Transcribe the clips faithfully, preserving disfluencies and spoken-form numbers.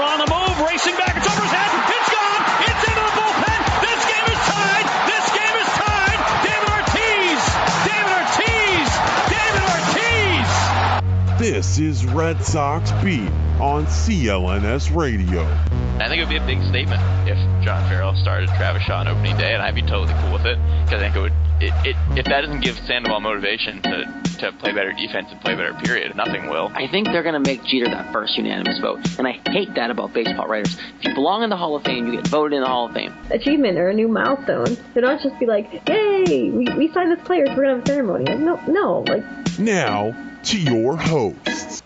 on the move, racing back. It's over his head. It's gone. It's into the bullpen. This game is tied. This game is tied. David Ortiz. David Ortiz. David Ortiz. This is Red Sox Beat on C L N S Radio. I think it would be a big statement if John Farrell started Travis Shaw on opening day, and I'd be totally cool with it because I think it would. It, it, if that doesn't give Sandoval motivation to, to play better defense and play better, period, nothing will. I think they're going to make Jeter that first unanimous vote, and I hate that about baseball writers. If you belong in the Hall of Fame, you get voted in the Hall of Fame. Achievement or a new milestone. They don't just be like, yay, we, we signed this player, so we're going to have a ceremony. Like, no, no. Like. Now, to your hosts.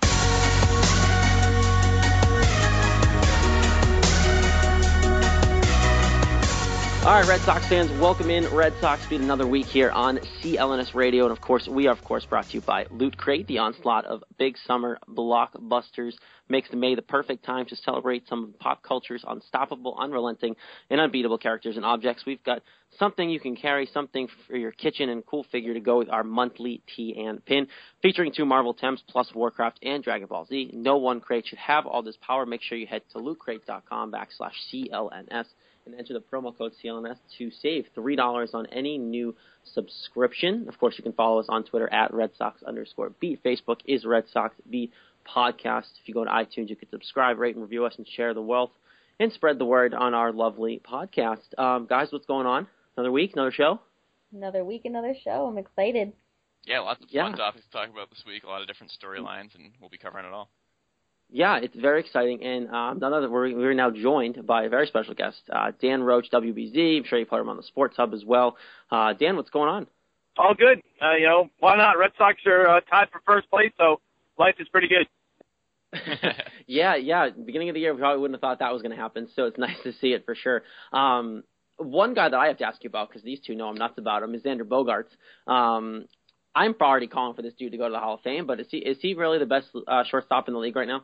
All right, Red Sox fans, welcome in. Red Sox Beat, another week here on C L N S Radio. And, of course, we are, of course, brought to you by Loot Crate. The onslaught of big summer blockbusters makes May the perfect time to celebrate some of pop culture's unstoppable, unrelenting, and unbeatable characters and objects. We've got something you can carry, something for your kitchen, and cool figure to go with our monthly Tea and Pin, featuring two Marvel temps plus Warcraft and Dragon Ball Z. No one crate should have all this power. Make sure you head to loot crate dot com backslash C L N S. And enter the promo code C L N S to save three dollars on any new subscription. Of course, you can follow us on Twitter at Red Sox underscore Beat. Facebook is Red Sox Beat Podcast. If you go to iTunes, you can subscribe, rate, and review us, and share the wealth and spread the word on our lovely podcast. Um, guys, what's going on? Another week, another show? Another week, another show. I'm excited. Yeah, lots of fun yeah. topics to talk about this week, a lot of different storylines, and we'll be covering it all. Yeah, it's very exciting, and um, another, we're, we're now joined by a very special guest, uh, Dan Roche, W B Z. I'm sure you've heard him on the Sports Hub as well. Uh, Dan, what's going on? All good. Uh, you know, why not? Red Sox are uh, tied for first place, so life is pretty good. yeah, yeah. Beginning of the year, we probably wouldn't have thought that was going to happen, so it's nice to see it for sure. Um, one guy that I have to ask you about, because these two know I'm nuts about him, is Xander Bogaerts. Um, I'm already calling for this dude to go to the Hall of Fame, but is he, is he really the best uh, shortstop in the league right now?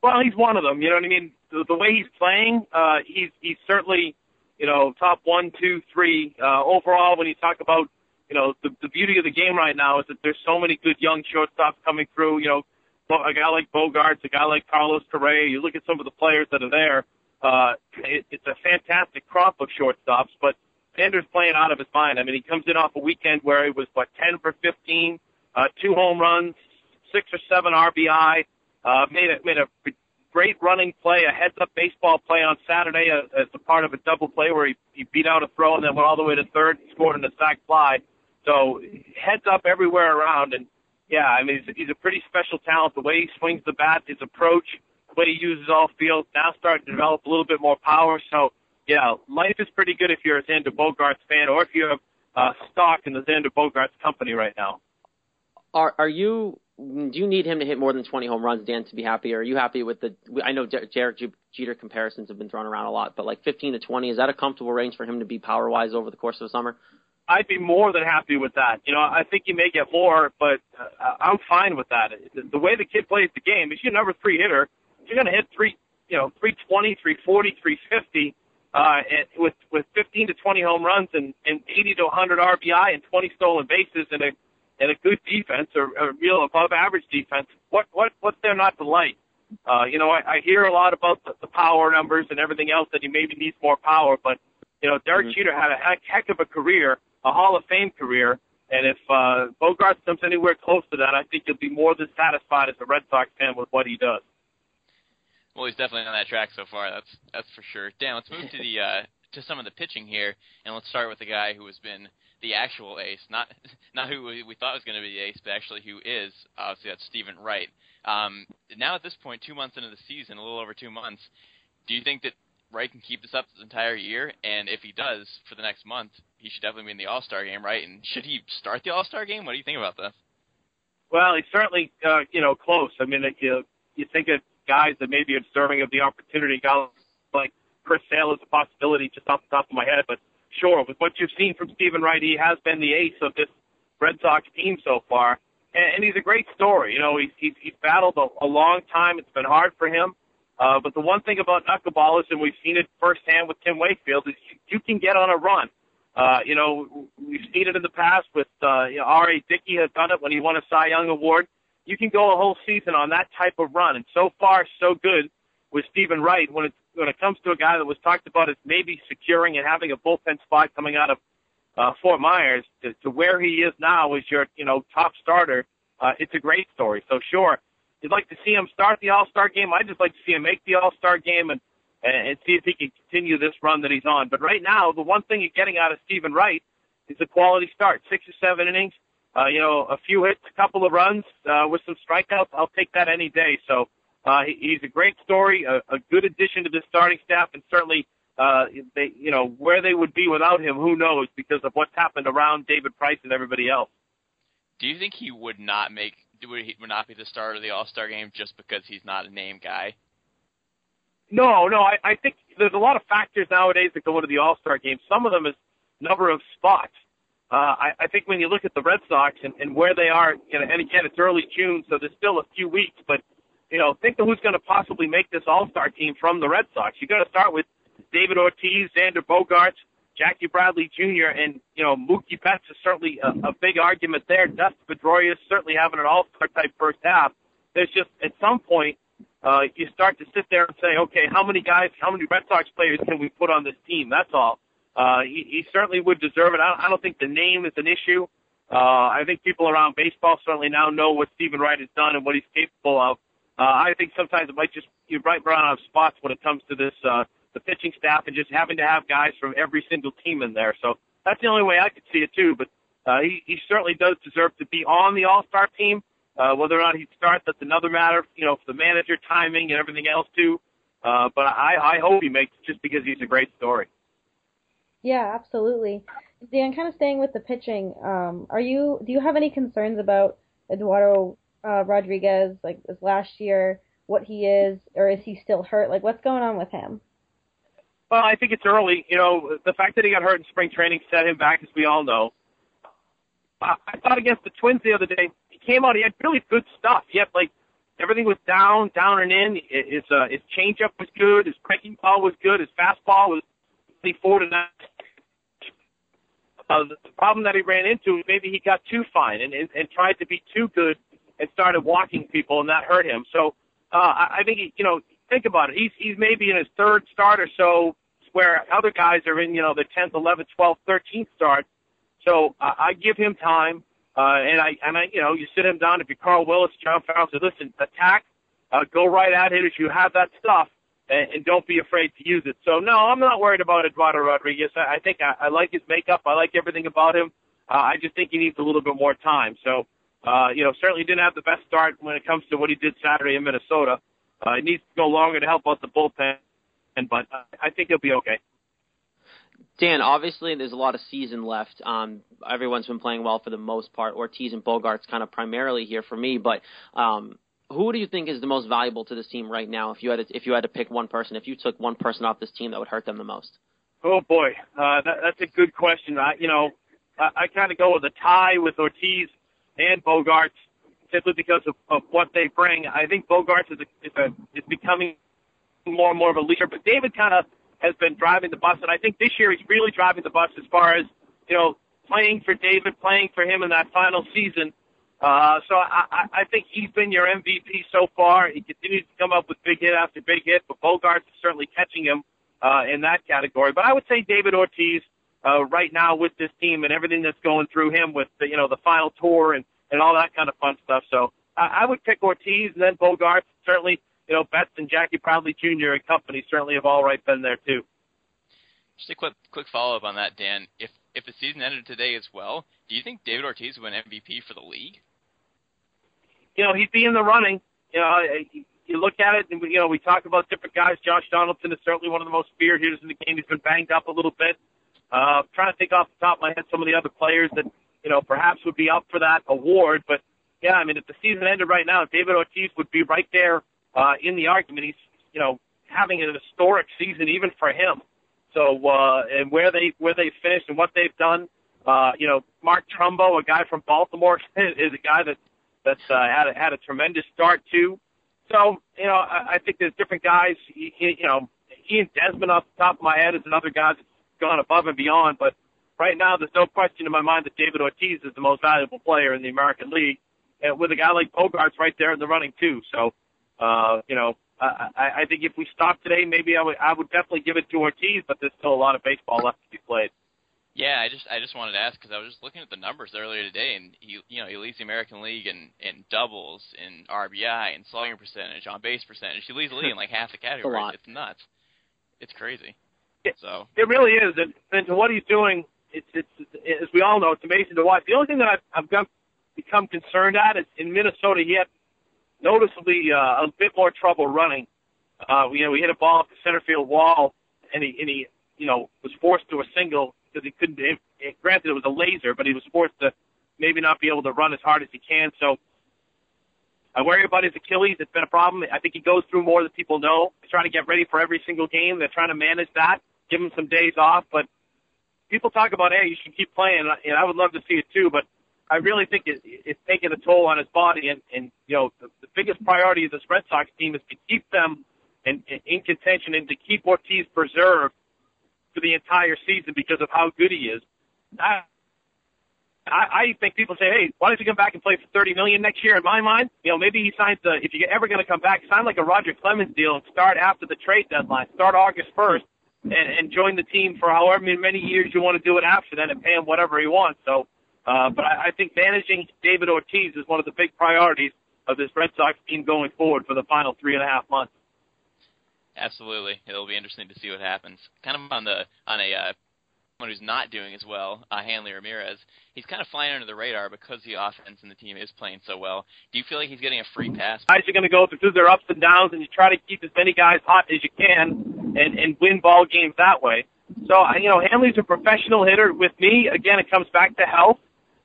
Well, he's one of them. You know what I mean? The, the way he's playing, uh, he's he's certainly, you know, top one, two, three uh, overall. When you talk about, you know, the, the beauty of the game right now is that there's so many good young shortstops coming through. You know, a guy like Bogaerts, a guy like Carlos Correa. You look at some of the players that are there. Uh, it, it's a fantastic crop of shortstops. But Xander's playing out of his mind. I mean, he comes in off a weekend where he was what ten for fifteen, uh, two home runs, six or seven R B I. Uh, made a, made a great running play, a heads-up baseball play on Saturday as a part of a double play where he, he beat out a throw and then went all the way to third and scored in a sac fly. So heads up everywhere around. And, yeah, I mean, he's, he's a pretty special talent. The way he swings the bat, his approach, the way he uses all field, now starting to develop a little bit more power. So, yeah, life is pretty good if you're a Xander Bogaerts fan or if you have uh, stock in the Xander Bogaerts company right now. Are, are you... Do you need him to hit more than twenty home runs, Dan, to be happy? Or are you happy with the – I know Derek Jeter comparisons have been thrown around a lot, but like fifteen to twenty, is that a comfortable range for him to be power-wise over the course of the summer? I'd be more than happy with that. You know, I think he may get more, but I'm fine with that. The way the kid plays the game, if you're a number three hitter, you're going to hit three, you know, three twenty, three forty, three fifty uh, with with fifteen to twenty home runs and, and eighty to one hundred R B I and twenty stolen bases and a – and a good defense, or a real above-average defense, what what what's there not to like? Uh, you know, I, I hear a lot about the, the power numbers and everything else that he maybe needs more power, but, you know, Derek mm-hmm. Jeter had a heck, heck of a career, a Hall of Fame career, and if uh, Bogaerts comes anywhere close to that, I think he'll be more than satisfied as a Red Sox fan with what he does. Well, he's definitely on that track so far, that's that's for sure. Dan, let's move to the uh, to some of the pitching here, and let's start with the guy who has been the actual ace, not not who we thought was going to be the ace, but actually who is. Obviously, that's Steven Wright. Um, now at this point, two months into the season, a little over two months, do you think that Wright can keep this up this entire year? And if he does for the next month, he should definitely be in the All-Star game, right? And should he start the All-Star game? What do you think about this? Well, he's certainly, uh, you know, close. I mean, like, you, you think of guys that maybe are deserving of the opportunity, guys like Chris Sale is a possibility just off the top of my head. But sure, with what you've seen from Steven Wright, he has been the ace of this Red Sox team so far. And, and he's a great story. You know, he's, he's, he's battled a, a long time. It's been hard for him. Uh, but the one thing about knuckleballism, and we've seen it firsthand with Tim Wakefield, is you, you can get on a run. Uh, you know, we've seen it in the past with uh, you know, R A. Dickey has done it when he won a Cy Young Award. You can go a whole season on that type of run, and so far so good with Steven Wright when it when it comes to a guy that was talked about as maybe securing and having a bullpen spot coming out of uh, Fort Myers to, to where he is now as your you know top starter. Uh, it's a great story. So sure, you'd like to see him start the All-Star game. I'd just like to see him make the All-Star game and. and see if he can continue this run that he's on. But right now, the one thing you're getting out of Steven Wright is a quality start, six or seven innings, uh, you know, a few hits, a couple of runs uh, with some strikeouts. I'll take that any day. So uh, he's a great story, a, a good addition to the starting staff, and certainly, uh, they, you know, where they would be without him, who knows, because of what's happened around David Price and everybody else. Do you think he would not make would he would not be the starter of the All-Star game just because he's not a name guy? No, no, I, I think there's a lot of factors nowadays that go into the All-Star game. Some of them is number of spots. Uh, I, I think when you look at the Red Sox and, and where they are, you know, and again, it's early June, so there's still a few weeks, but, you know, think of who's going to possibly make this All-Star team from the Red Sox. You've got to start with David Ortiz, Xander Bogaerts, Jackie Bradley Junior, and, you know, Mookie Betts is certainly a, a big argument there. Dustin Pedroia is certainly having an All-Star type first half. There's just, at some point, Uh, you start to sit there and say, okay, how many guys, how many Red Sox players can we put on this team? That's all. Uh, he, he certainly would deserve it. I don't, I don't think the name is an issue. Uh, I think people around baseball certainly now know what Steven Wright has done and what he's capable of. Uh, I think sometimes it might just be right around out of spots when it comes to this, uh, the pitching staff and just having to have guys from every single team in there. So that's the only way I could see it too, but, uh, he, he certainly does deserve to be on the All-Star team. Uh, whether or not he'd start, that's another matter, you know, for the manager, timing, and everything else, too. Uh, but I, I hope he makes it just because he's a great story. Yeah, absolutely. Dan, kind of staying with the pitching, um, are you do you have any concerns about Eduardo uh, Rodriguez, like, this last year, what he is, or is he still hurt? Like, what's going on with him? Well, I think it's early. You know, the fact that he got hurt in spring training set him back, as we all know. I, I thought against the Twins the other day, came out, he had really good stuff. He had, like, everything was down, down and in. His, uh, his changeup was good. His breaking ball was good. His fastball was forty-four to nine. Uh, the problem that he ran into is maybe he got too fine and, and, and tried to be too good and started walking people, and that hurt him. So uh, I, I think, he, you know, think about it. He's, he's maybe in his third start or so where other guys are in, you know, their tenth, eleventh, twelfth, thirteenth start. So uh, I give him time. Uh, and I, and I, you know, you sit him down. If you're Carl Willis, John Farrell, say, listen, attack, uh, go right at it if you have that stuff, and, and don't be afraid to use it. So, no, I'm not worried about Eduardo Rodriguez. I, I think I, I like his makeup. I like everything about him. Uh, I just think he needs a little bit more time. So, uh, you know, certainly didn't have the best start when it comes to what he did Saturday in Minnesota. Uh, it needs to go longer to help out the bullpen, but I think he'll be okay. Dan, obviously there's a lot of season left. Um, everyone's been playing well for the most part. Ortiz and Bogaerts kind of primarily here for me. But um, who do you think is the most valuable to this team right now if you had to, if you had to pick one person, if you took one person off this team that would hurt them the most? Oh, boy. Uh, that, that's a good question. I, you know, I, I kind of go with a tie with Ortiz and Bogaerts simply because of, of what they bring. I think Bogaerts is, a, is, a, is becoming more and more of a leader. But David kind of has been driving the bus, and I think this year he's really driving the bus as far as, you know, playing for David, playing for him in that final season. Uh, so I, I think he's been your M V P so far. He continues to come up with big hit after big hit, but Bogaerts is certainly catching him uh, in that category. But I would say David Ortiz uh, right now with this team and everything that's going through him with, the, you know, the final tour and, and all that kind of fun stuff. So I, I would pick Ortiz and then Bogaerts certainly. You know, Betts and Jackie Bradley Junior and company certainly have all right been there, too. Just a quick quick follow-up on that, Dan. If if the season ended today as well, do you think David Ortiz would win M V P for the league? You know, he'd be in the running. You know, you look at it, and you know, we talk about different guys. Josh Donaldson is certainly one of the most feared hitters in the game. He's been banged up a little bit. Uh, I'm trying to think off the top of my head some of the other players that, you know, perhaps would be up for that award. But, yeah, I mean, if the season ended right now, David Ortiz would be right there uh, in the argument. He's, you know, having an historic season even for him. So, uh, and where they where they finished and what they've done, uh, you know, Mark Trumbo, a guy from Baltimore, is a guy that that's uh, had a, had a tremendous start too. So, you know, I, I think there's different guys. You, you know, Ian Desmond off the top of my head is another guy that's gone above and beyond. But right now, there's no question in my mind that David Ortiz is the most valuable player in the American League, and with a guy like Bogaerts right there in the running too. So, uh, you know. I, I think if we stopped today, maybe I would I would definitely give it to Ortiz, but there's still a lot of baseball left to be played. Yeah, I just I just wanted to ask because I was just looking at the numbers earlier today, and he you know he leads the American League in, in doubles, in R B I, in slugging percentage, on base percentage. He leads the league in like half the categories. It's nuts. It's crazy. It, so it really is, and, and to what he's doing, it's it's as we all know, it's amazing to watch. The only thing that I've, I've got, become concerned at is in Minnesota yet. Noticeably uh, a bit more trouble running. Uh, you know, we hit a ball up the center field wall, and he, and he you know, was forced to a single because he couldn't. It, it, granted, it was a laser, but he was forced to maybe not be able to run as hard as he can. So I worry about his Achilles. It's been a problem. I think he goes through more than people know. They're trying to get ready for every single game. They're trying to manage that, give him some days off. But people talk about, hey, you should keep playing, and I would love to see it too, but I really think it, it's taking a toll on his body, and, and you know, the, the biggest priority of this Red Sox team is to keep them in, in, in contention and to keep Ortiz preserved for the entire season because of how good he is. I, I, I think people say, hey, why don't you come back and play for thirty million dollars next year? In my mind, you know, maybe he signs the, if you're ever going to come back, sign like a Roger Clemens deal and start after the trade deadline, start August first, and, and join the team for however many years you want to do it after that and pay him whatever he wants. So, Uh, but I, I think managing David Ortiz is one of the big priorities of this Red Sox team going forward for the final three and a half months. Absolutely. It'll be interesting to see what happens. Kind of on the on a uh, someone who's not doing as well, uh, Hanley Ramirez. He's kind of flying under the radar because the offense and the team is playing so well. Do you feel like he's getting a free pass? Guys are going to go through their ups and downs, and you try to keep as many guys hot as you can and, and win ball games that way. So, you know, Hanley's a professional hitter. With me, again, it comes back to health.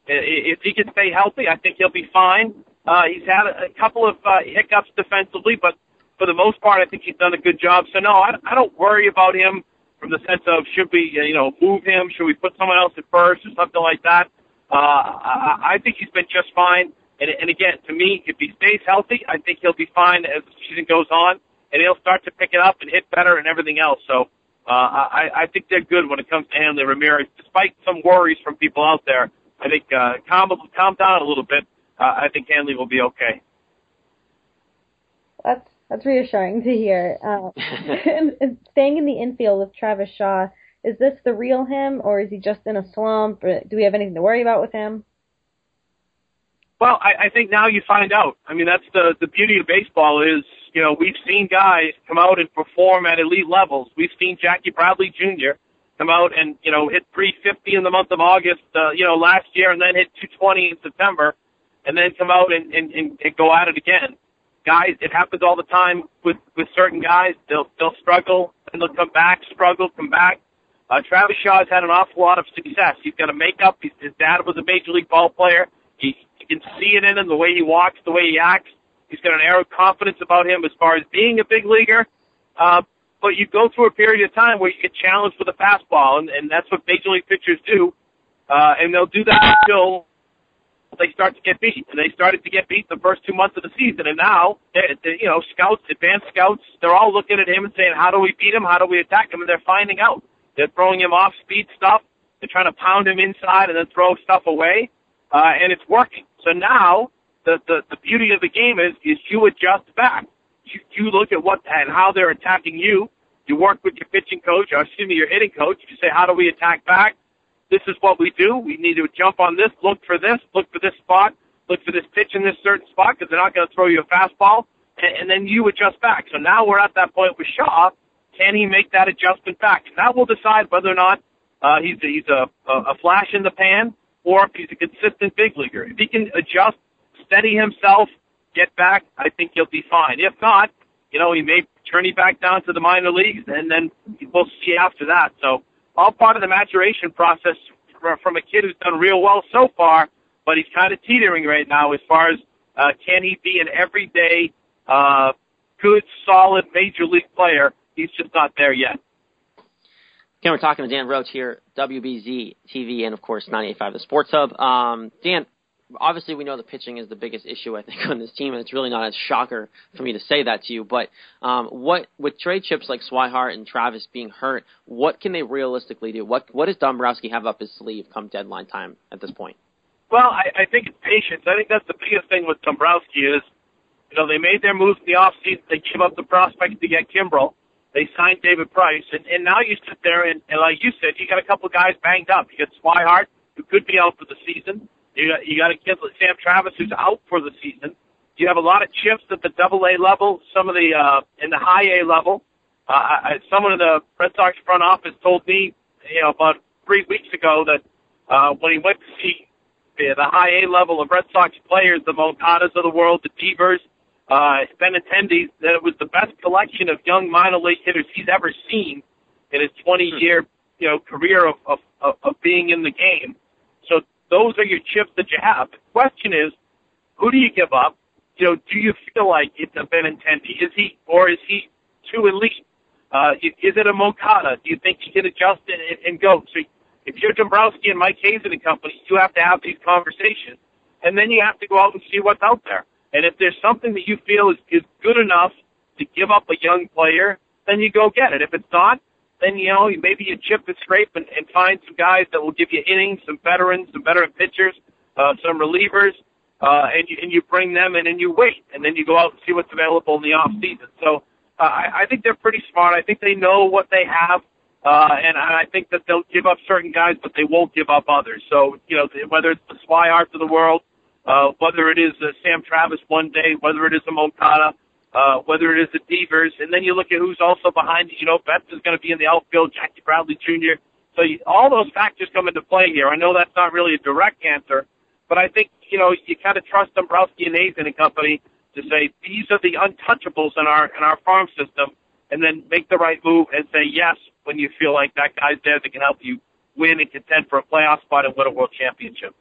If he can stay healthy, I think he'll be fine. Uh, he's had a, a couple of uh, hiccups defensively, but for the most part, I think he's done a good job. So, no, I, I don't worry about him from the sense of should we, you know, move him? Should we put someone else at first or something like that? Uh, I, I think he's been just fine. And, and, again, to me, if he stays healthy, I think he'll be fine as the season goes on, and he'll start to pick it up and hit better and everything else. So uh, I, I think they're good when it comes to Hanley Ramirez, despite some worries from people out there. I think uh, calm, calm down a little bit. Uh, I think Hanley will be okay. That's that's reassuring to hear. Uh, and, and staying in the infield with Travis Shaw, is this the real him, or is he just in a slump? Or do we have anything to worry about with him? Well, I, I think now you find out. I mean, that's the, the beauty of baseball is, you know, we've seen guys come out and perform at elite levels. We've seen Jackie Bradley Junior come out and, you know, hit three fifty in the month of August, uh, you know, last year, and then hit two twenty in September, and then come out and, and, and, and go at it again. Guys, it happens all the time with, with certain guys. They'll they'll struggle, and they'll come back, struggle, come back. Uh, Travis Shaw's had an awful lot of success. He's got a makeup. He's, his dad was a major league ball player. He, you can see it in him, the way he walks, the way he acts. He's got an air of confidence about him as far as being a big leaguer. Uh, But you go through a period of time where you get challenged with a fastball, and, and that's what major league pitchers do. Uh, and they'll do that until they start to get beat. And they started to get beat the first two months of the season. And now, they're, they're, you know, scouts, advanced scouts, they're all looking at him and saying, how do we beat him? How do we attack him? And they're finding out. They're throwing him off-speed stuff. They're trying to pound him inside and then throw stuff away. Uh, and it's working. So now the, the, the beauty of the game is, is you adjust back. You, you look at what and how they're attacking you. You work with your pitching coach, or excuse me, your hitting coach. You say, how do we attack back? This is what we do. We need to jump on this, look for this, look for this spot, look for this pitch in this certain spot because they're not going to throw you a fastball, and, and then you adjust back. So now we're at that point with Shaw Can he make that adjustment back? And that will decide whether or not uh, he's, he's a, a flash in the pan or if he's a consistent big leaguer. If he can adjust, steady himself, get back, I think he'll be fine. If not, you know, he may journey back down to the minor leagues, and then we'll see after that. So all part of the maturation process from a kid who's done real well so far, but he's kind of teetering right now as far as uh, can he be an everyday, uh, good, solid major league player. He's just not there yet. Again, we're talking to Dan Roche here, W B Z T V, and, of course, ninety-eight point five The Sports Hub. Um, Dan, obviously we know the pitching is the biggest issue, I think, on this team, and it's really not a shocker for me to say that to you. But um, what with trade chips like Swihart and Travis being hurt, what can they realistically do? What what does Dombrowski have up his sleeve come deadline time at this point? Well, I, I think it's patience. I think that's the biggest thing with Dombrowski is, you know, they made their moves in the offseason. They gave up the prospect to get Kimbrel. They signed David Price, and, and now you sit there, and, and like you said, you got a couple guys banged up. You got Swihart, who could be out for the season. You got, you got a kid like Sam Travis, who's out for the season. You have a lot of chips at the double A level, some of the uh, in the high A level. Uh, I, someone in the Red Sox front office told me, you know, about three weeks ago that uh, when he went to see the, the high A level of Red Sox players, the Moncadas of the world, the Devers, Uh, Ben Intendi, that it was the best collection of young minor league hitters he's ever seen in his twenty-year, you know, career of, of, of being in the game. So those are your chips that you have. The question is, who do you give up? You know, do you feel like it's a Ben Intendi? Is he, or is he too elite? Uh, is it a Moncada? Do you think he can adjust and, and go? So if you're Dombrowski and Mike Hazen and company, you have to have these conversations. And then you have to go out and see what's out there. And if there's something that you feel is, is good enough to give up a young player, then you go get it. If it's not, then, you know, maybe you chip and scrape and, and find some guys that will give you innings, some veterans, some veteran pitchers, uh, some relievers, uh, and, you, and you bring them in and you wait. And then you go out and see what's available in the offseason. So uh, I, I think they're pretty smart. I think they know what they have. Uh, and I think that they'll give up certain guys, but they won't give up others. So, you know, whether it's the Swihart of the world, Uh, whether it is uh, Sam Travis one day, whether it is a Moncada, uh, whether it is the Devers, and then you look at who's also behind, you know, Betts is going to be in the outfield, Jackie Bradley Junior So you, all those factors come into play here. I know that's not really a direct answer, but I think, you know, you kind of trust Dombrowski and Hazen and company to say, these are the untouchables in our in our farm system, and then make the right move and say yes when you feel like that guy's there that can help you win and contend for a playoff spot and win a world championship.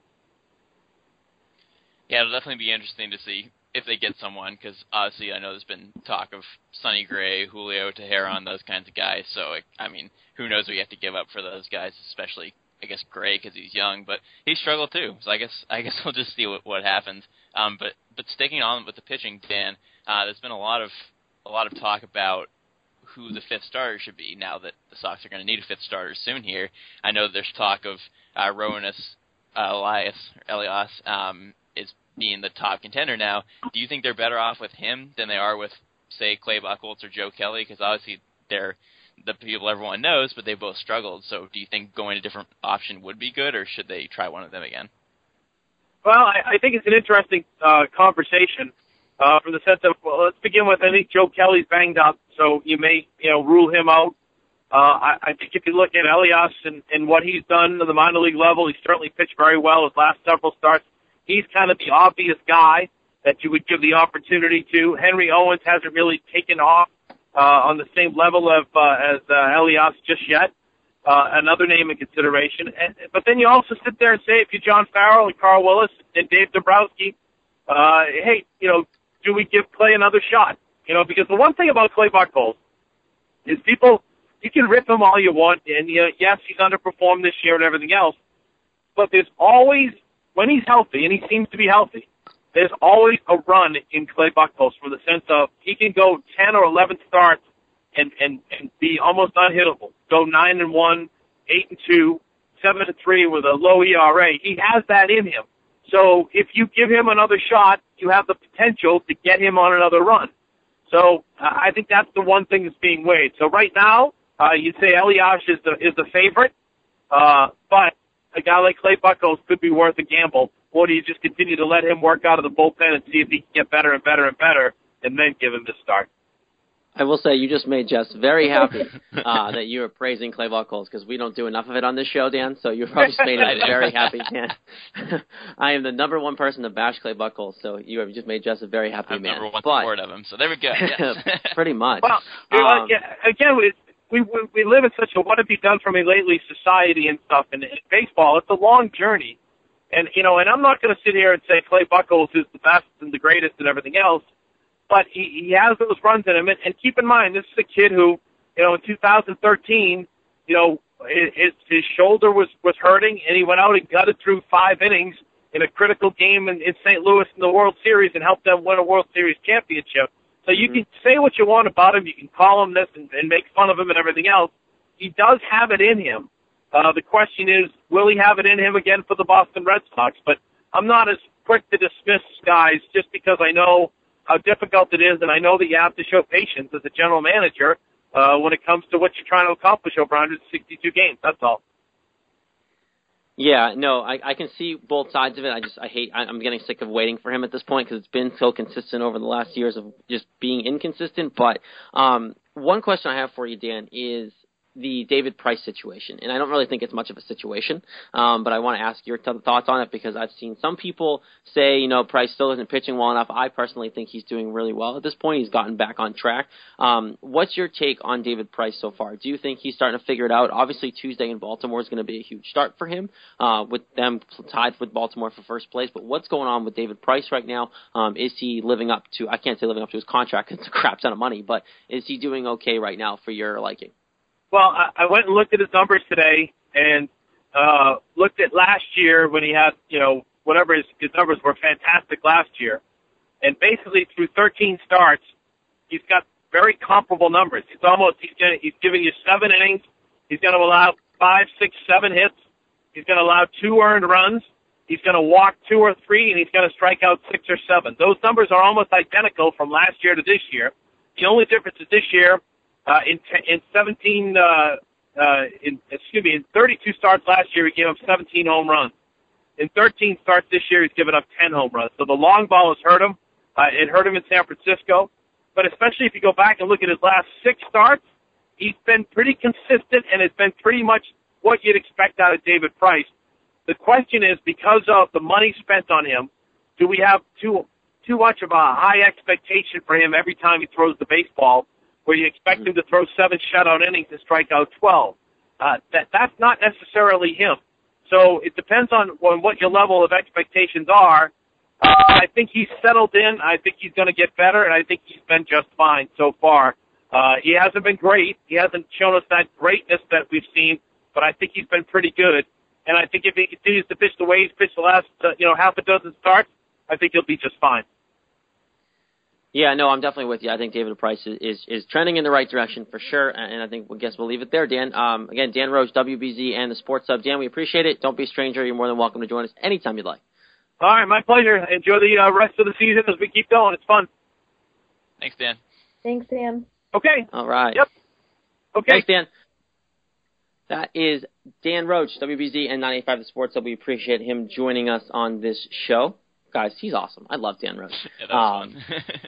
Yeah, it'll definitely be interesting to see if they get someone, because obviously I know there's been talk of Sonny Gray, Julio Teheran, those kinds of guys. So, it, I mean, who knows what you have to give up for those guys, especially, I guess, Gray, because he's young. But he struggled, too. So I guess I guess we'll just see what, what happens. Um, but, but sticking on with the pitching, Dan, uh, there's been a lot of a lot of talk about who the fifth starter should be now that the Sox are going to need a fifth starter soon here. I know there's talk of uh, Rowanus uh, Elias, Elias, um is being the top contender now. Do you think they're better off with him than they are with, say, Clay Buchholz or Joe Kelly? Because obviously they're the people everyone knows, but they both struggled. So do you think going a different option would be good, or should they try one of them again? Well, I, I think it's an interesting uh, conversation uh, from the sense of, well, let's begin with, I think Joe Kelly's banged up, so you may, you know, rule him out. Uh, I, I think if you look at Elias and, and what he's done at the minor league level, he's certainly pitched very well his last several starts. He's kind of the obvious guy that you would give the opportunity to. Henry Owens hasn't really taken off uh, on the same level of uh, as uh, Elias just yet. Uh, another name in consideration. And, but then you also sit there and say, if you're John Farrell and Carl Willis and Dave Dombrowski, uh, hey, you know, do we give Clay another shot? You know, because the one thing about Clay Buchholz is people, you can rip him all you want, and you know, yes, he's underperformed this year and everything else, but there's always, when he's healthy, and he seems to be healthy, there's always a run in Clay Buchholz from the sense of he can go ten or eleven starts and, and, and be almost unhittable. Go nine and one, eight and two, seven and three with a low E R A. He has that in him. So if you give him another shot, you have the potential to get him on another run. So uh, I think that's the one thing that's being weighed. So right now, uh, you'd say Elias is the, is the favorite, uh, but a guy like Clay Buchholz could be worth a gamble, or do you just continue to let him work out of the bullpen and see if he can get better and better and better and then give him the start? I will say you just made Jess very happy uh, that you are praising Clay Buchholz, because we don't do enough of it on this show, Dan, so you probably just made him very happy, Dan. I am the number one person to bash Clay Buchholz, so you have just made Jess a very happy I'm man. I'm number one support of him, so there we go. Yes. Pretty much. Well, um, again, we, we we live in such a what-have-you-done-for-me-lately society and stuff, and in baseball, it's a long journey. And, you know, and I'm not going to sit here and say Clay Buchholz is the best and the greatest and everything else, but he, he has those runs in him. And, and keep in mind, this is a kid who, you know, in two thousand thirteen, you know, his, his shoulder was, was hurting, and he went out and gutted through five innings in a critical game in, in Saint Louis in the World Series and helped them win a World Series championship. So you mm-hmm. can say what you want about him. You can call him this and, and make fun of him and everything else. He does have it in him. Uh, the question is, will he have it in him again for the Boston Red Sox? But I'm not as quick to dismiss guys just because I know how difficult it is, and I know that you have to show patience as a general manager uh, when it comes to what you're trying to accomplish over one hundred sixty-two games. That's all. Yeah, no, I, I can see both sides of it. I just, I hate, I, I'm getting sick of waiting for him at this point because it's been so consistent over the last years of just being inconsistent. But um, one question I have for you, Dan, is the David Price situation, and I don't really think it's much of a situation, um, but I want to ask your t- thoughts on it because I've seen some people say, you know, Price still isn't pitching well enough. I personally think he's doing really well at this point. He's gotten back on track. Um, what's your take on David Price so far? Do you think he's starting to figure it out? Obviously, Tuesday in Baltimore is going to be a huge start for him, uh, with them tied with Baltimore for first place, but what's going on with David Price right now? Um, is he living up to, I can't say living up to his contract, it's a crap ton of money, but is he doing okay right now for your liking? Well, I went and looked at his numbers today and uh, looked at last year when he had, you know, whatever his, his numbers were fantastic last year. And basically through thirteen starts, he's got very comparable numbers. It's almost, he's, gonna, he's giving you seven innings. He's going to allow five, six, seven hits. He's going to allow two earned runs. He's going to walk two or three, and he's going to strike out six or seven. Those numbers are almost identical from last year to this year. The only difference is this year, Uh, in, t- in seventeen, uh, uh, in, excuse me, in thirty-two starts last year, he gave up seventeen home runs. In thirteen starts this year, he's given up ten home runs. So the long ball has hurt him. Uh, it hurt him in San Francisco. But especially if you go back and look at his last six starts, he's been pretty consistent, and it's been pretty much what you'd expect out of David Price. The question is, because of the money spent on him, do we have too, too much of a high expectation for him every time he throws the baseball, where you expect him to throw seven shutout innings and strike out twelve. Uh, that that's not necessarily him. So it depends on, on what your level of expectations are. Uh, I think he's settled in. I think he's going to get better, and I think he's been just fine so far. Uh, he hasn't been great. He hasn't shown us that greatness that we've seen, but I think he's been pretty good. And I think if he continues to pitch the way he's pitched the last uh, you know half a dozen starts, I think he'll be just fine. Yeah, no, I'm definitely with you. I think David Price is, is, is trending in the right direction for sure, and I think I guess we'll leave it there, Dan. Um, again, Dan Roche, W B Z, and the Sports Hub. Dan, we appreciate it. Don't be a stranger. You're more than welcome to join us anytime you'd like. All right, my pleasure. Enjoy the uh, rest of the season as we keep going. It's fun. Thanks, Dan. Thanks, Dan. Okay. All right. Yep. Okay. Thanks, Dan. That is Dan Roche, W B Z, and nine eighty-five The Sports Hub. We appreciate him joining us on this show. Guys, he's awesome. I love Dan Roche. Yeah, um,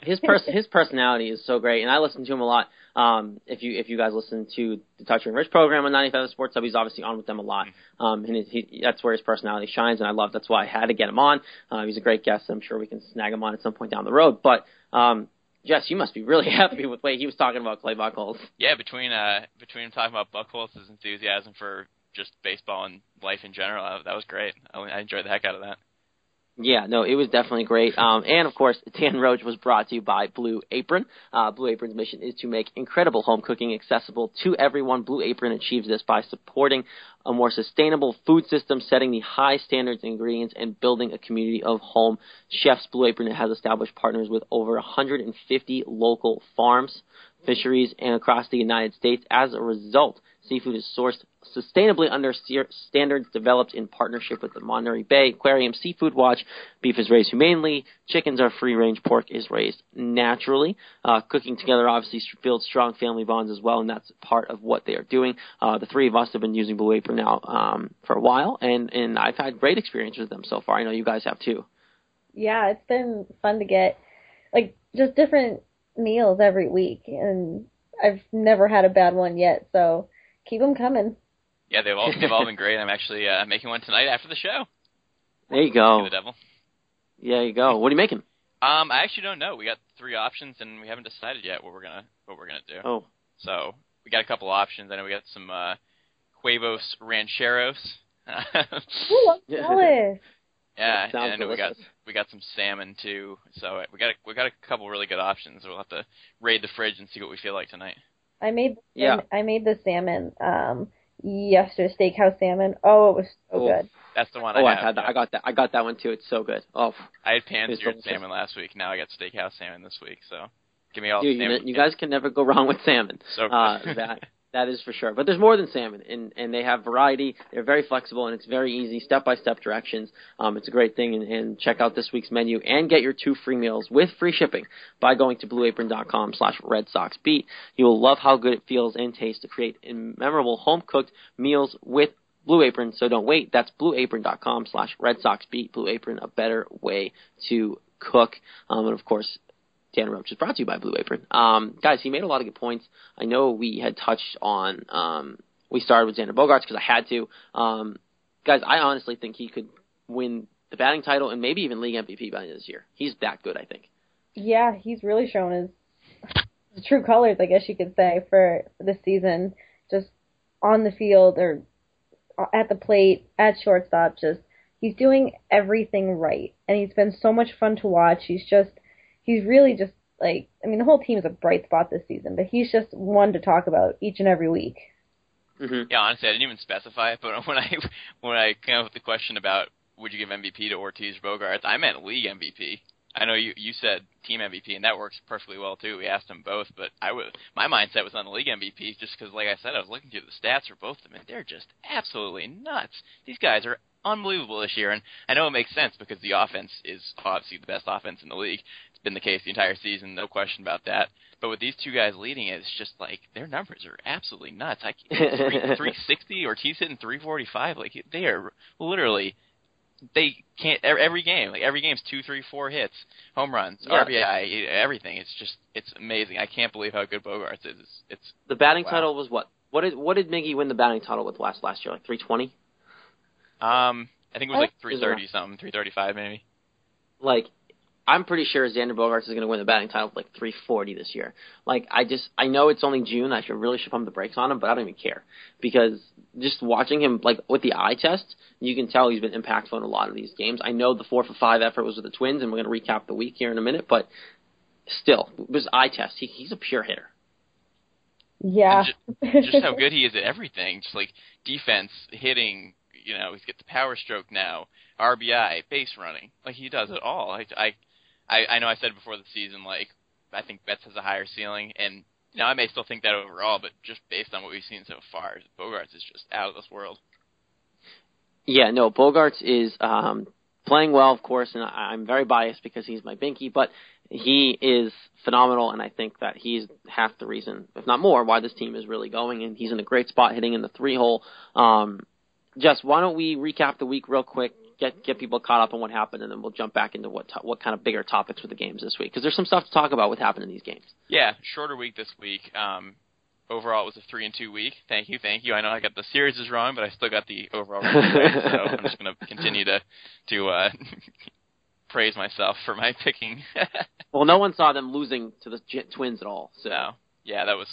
his pers- his personality is so great, and I listen to him a lot. Um, if you if you guys listen to the Toucher and Rich program on ninety-five Sports Hub, he's obviously on with them a lot, um, and he, that's where his personality shines. And I love that's why I had to get him on. Uh, he's a great guest. I'm sure we can snag him on at some point down the road. But um, Jess, you must be really happy with the way he was talking about Clay Buchholz. Yeah, between uh, between him talking about Buchholz's enthusiasm for just baseball and life in general, uh, that was great. I, I enjoyed the heck out of that. Yeah, no, it was definitely great. Um, and, of course, Dan Roche was brought to you by Blue Apron. Uh, Blue Apron's mission is to make incredible home cooking accessible to everyone. Blue Apron achieves this by supporting a more sustainable food system, setting the high standards and ingredients, and building a community of home chefs. Blue Apron has established partners with over one hundred fifty local farms, fisheries, and across the United States. As a result, seafood is sourced sustainably under standards developed in partnership with the Monterey Bay Aquarium Seafood Watch. Beef is raised humanely. Chickens are free-range. Pork is raised naturally. Uh, cooking together obviously builds strong family bonds as well, and that's part of what they are doing. Uh, the three of us have been using Blue Apron now um, for a while, and, and I've had great experience with them so far. I know you guys have too. Yeah, it's been fun to get like just different meals every week, and I've never had a bad one yet, so keep them coming. Yeah, they've all, they've all been great. I'm actually uh, making one tonight after the show. There you go. The devil. Yeah, you go. What are you making? Um, I actually don't know. We got three options, and we haven't decided yet what we're gonna what we're gonna do. Oh, so we got a couple options. I know we got some uh, huevos rancheros. Ooh, I'm yeah, and I know delicious. we got we got some salmon too. So we got a, we got a couple really good options. We'll have to raid the fridge and see what we feel like tonight. I made yeah. I made the salmon. Um, yesterday, steakhouse salmon. Oh, it was so Ooh. good. That's the one oh, I have. I, had that. I got that. I got that one too. It's so good. Oh, I had pan-seared salmon last week. Now I got steakhouse salmon this week. So give me all Dude, the salmon. You, you guys can never go wrong with salmon. So uh, that that is for sure. But there's more than salmon, and and they have variety. They're very flexible, and it's very easy, step-by-step directions. Um, it's a great thing. And, and check out this week's menu and get your two free meals with free shipping by going to blue apron dot com slash Red Sox Beat. You will love how good it feels and tastes to create memorable home-cooked meals with Blue Apron, so don't wait. That's blue apron dot com slash Red Sox Beat. Blue Apron, a better way to cook. Um, and, of course, Dan Roche is brought to you by Blue Apron. Um, guys, he made a lot of good points. I know we had touched on um, – we started with Xander Bogaerts because I had to. Um, guys, I honestly think he could win the batting title and maybe even league M V P by the end of this year. He's that good, I think. Yeah, he's really shown his, his true colors, I guess you could say, for this season, just on the field or – at the plate, at shortstop, just he's doing everything right, and he's been so much fun to watch. He's just, he's really just like, I mean, the whole team is a bright spot this season, but he's just one to talk about each and every week. Mm-hmm. Yeah, honestly, I didn't even specify it, but when I when I came up with the question about would you give M V P to Ortiz or Bogaerts, I meant league M V P. I know you, you said team M V P, and that works perfectly well, too. We asked them both, but I was, my mindset was on the league M V P just because, like I said, I was looking through the stats for both of them, and they're just absolutely nuts. These guys are unbelievable this year, and I know it makes sense because the offense is obviously the best offense in the league. It's been the case the entire season, no question about that. But with these two guys leading it, it's just like their numbers are absolutely nuts. I three sixty, Ortiz hitting three forty-five. Like, they are literally – They can't every game. Like every game's two, three, four hits, home runs, yeah. R B I, everything. It's just it's amazing. I can't believe how good Bogaerts is. It's, it's the batting wow. title was what? What did what did Miggy win the batting title with last last year? Like three twenty? Um, I think it was like three thirty something, three thirty five maybe. Like, I'm pretty sure Xander Bogaerts is going to win the batting title with like three forty this year. Like, I just I know it's only June. I should really should pump the brakes on him, but I don't even care because just watching him, like, with the eye test, you can tell he's been impactful in a lot of these games. I know the four for five effort was with the Twins, and we're going to recap the week here in a minute, but still, it was eye test. He, he's a pure hitter. Yeah. Just, just how good he is at everything, just like defense, hitting, you know, he's got the power stroke now, R B I, base running. Like, he does it all. I, I, I know I said before the season, like, I think Betts has a higher ceiling, and now, I may still think that overall, but just based on what we've seen so far, Bogaerts is just out of this world. Yeah, no, Bogaerts is um, playing well, of course, and I, I'm very biased because he's my binky, but he is phenomenal, and I think that he's half the reason, if not more, why this team is really going, and he's in a great spot hitting in the three-hole. Um, Jess, why don't we recap the week real quick, get get people caught up on what happened, and then we'll jump back into what to- what kind of bigger topics with the games this week, because there's some stuff to talk about what happened in these games. Yeah, shorter week this week. Um, overall, it was a three and two week. Thank you, thank you. I know I got the series is wrong, but I still got the overall right, so I'm just going to continue to to uh, praise myself for my picking. Well, no one saw them losing to the J- Twins at all. So no. Yeah, that was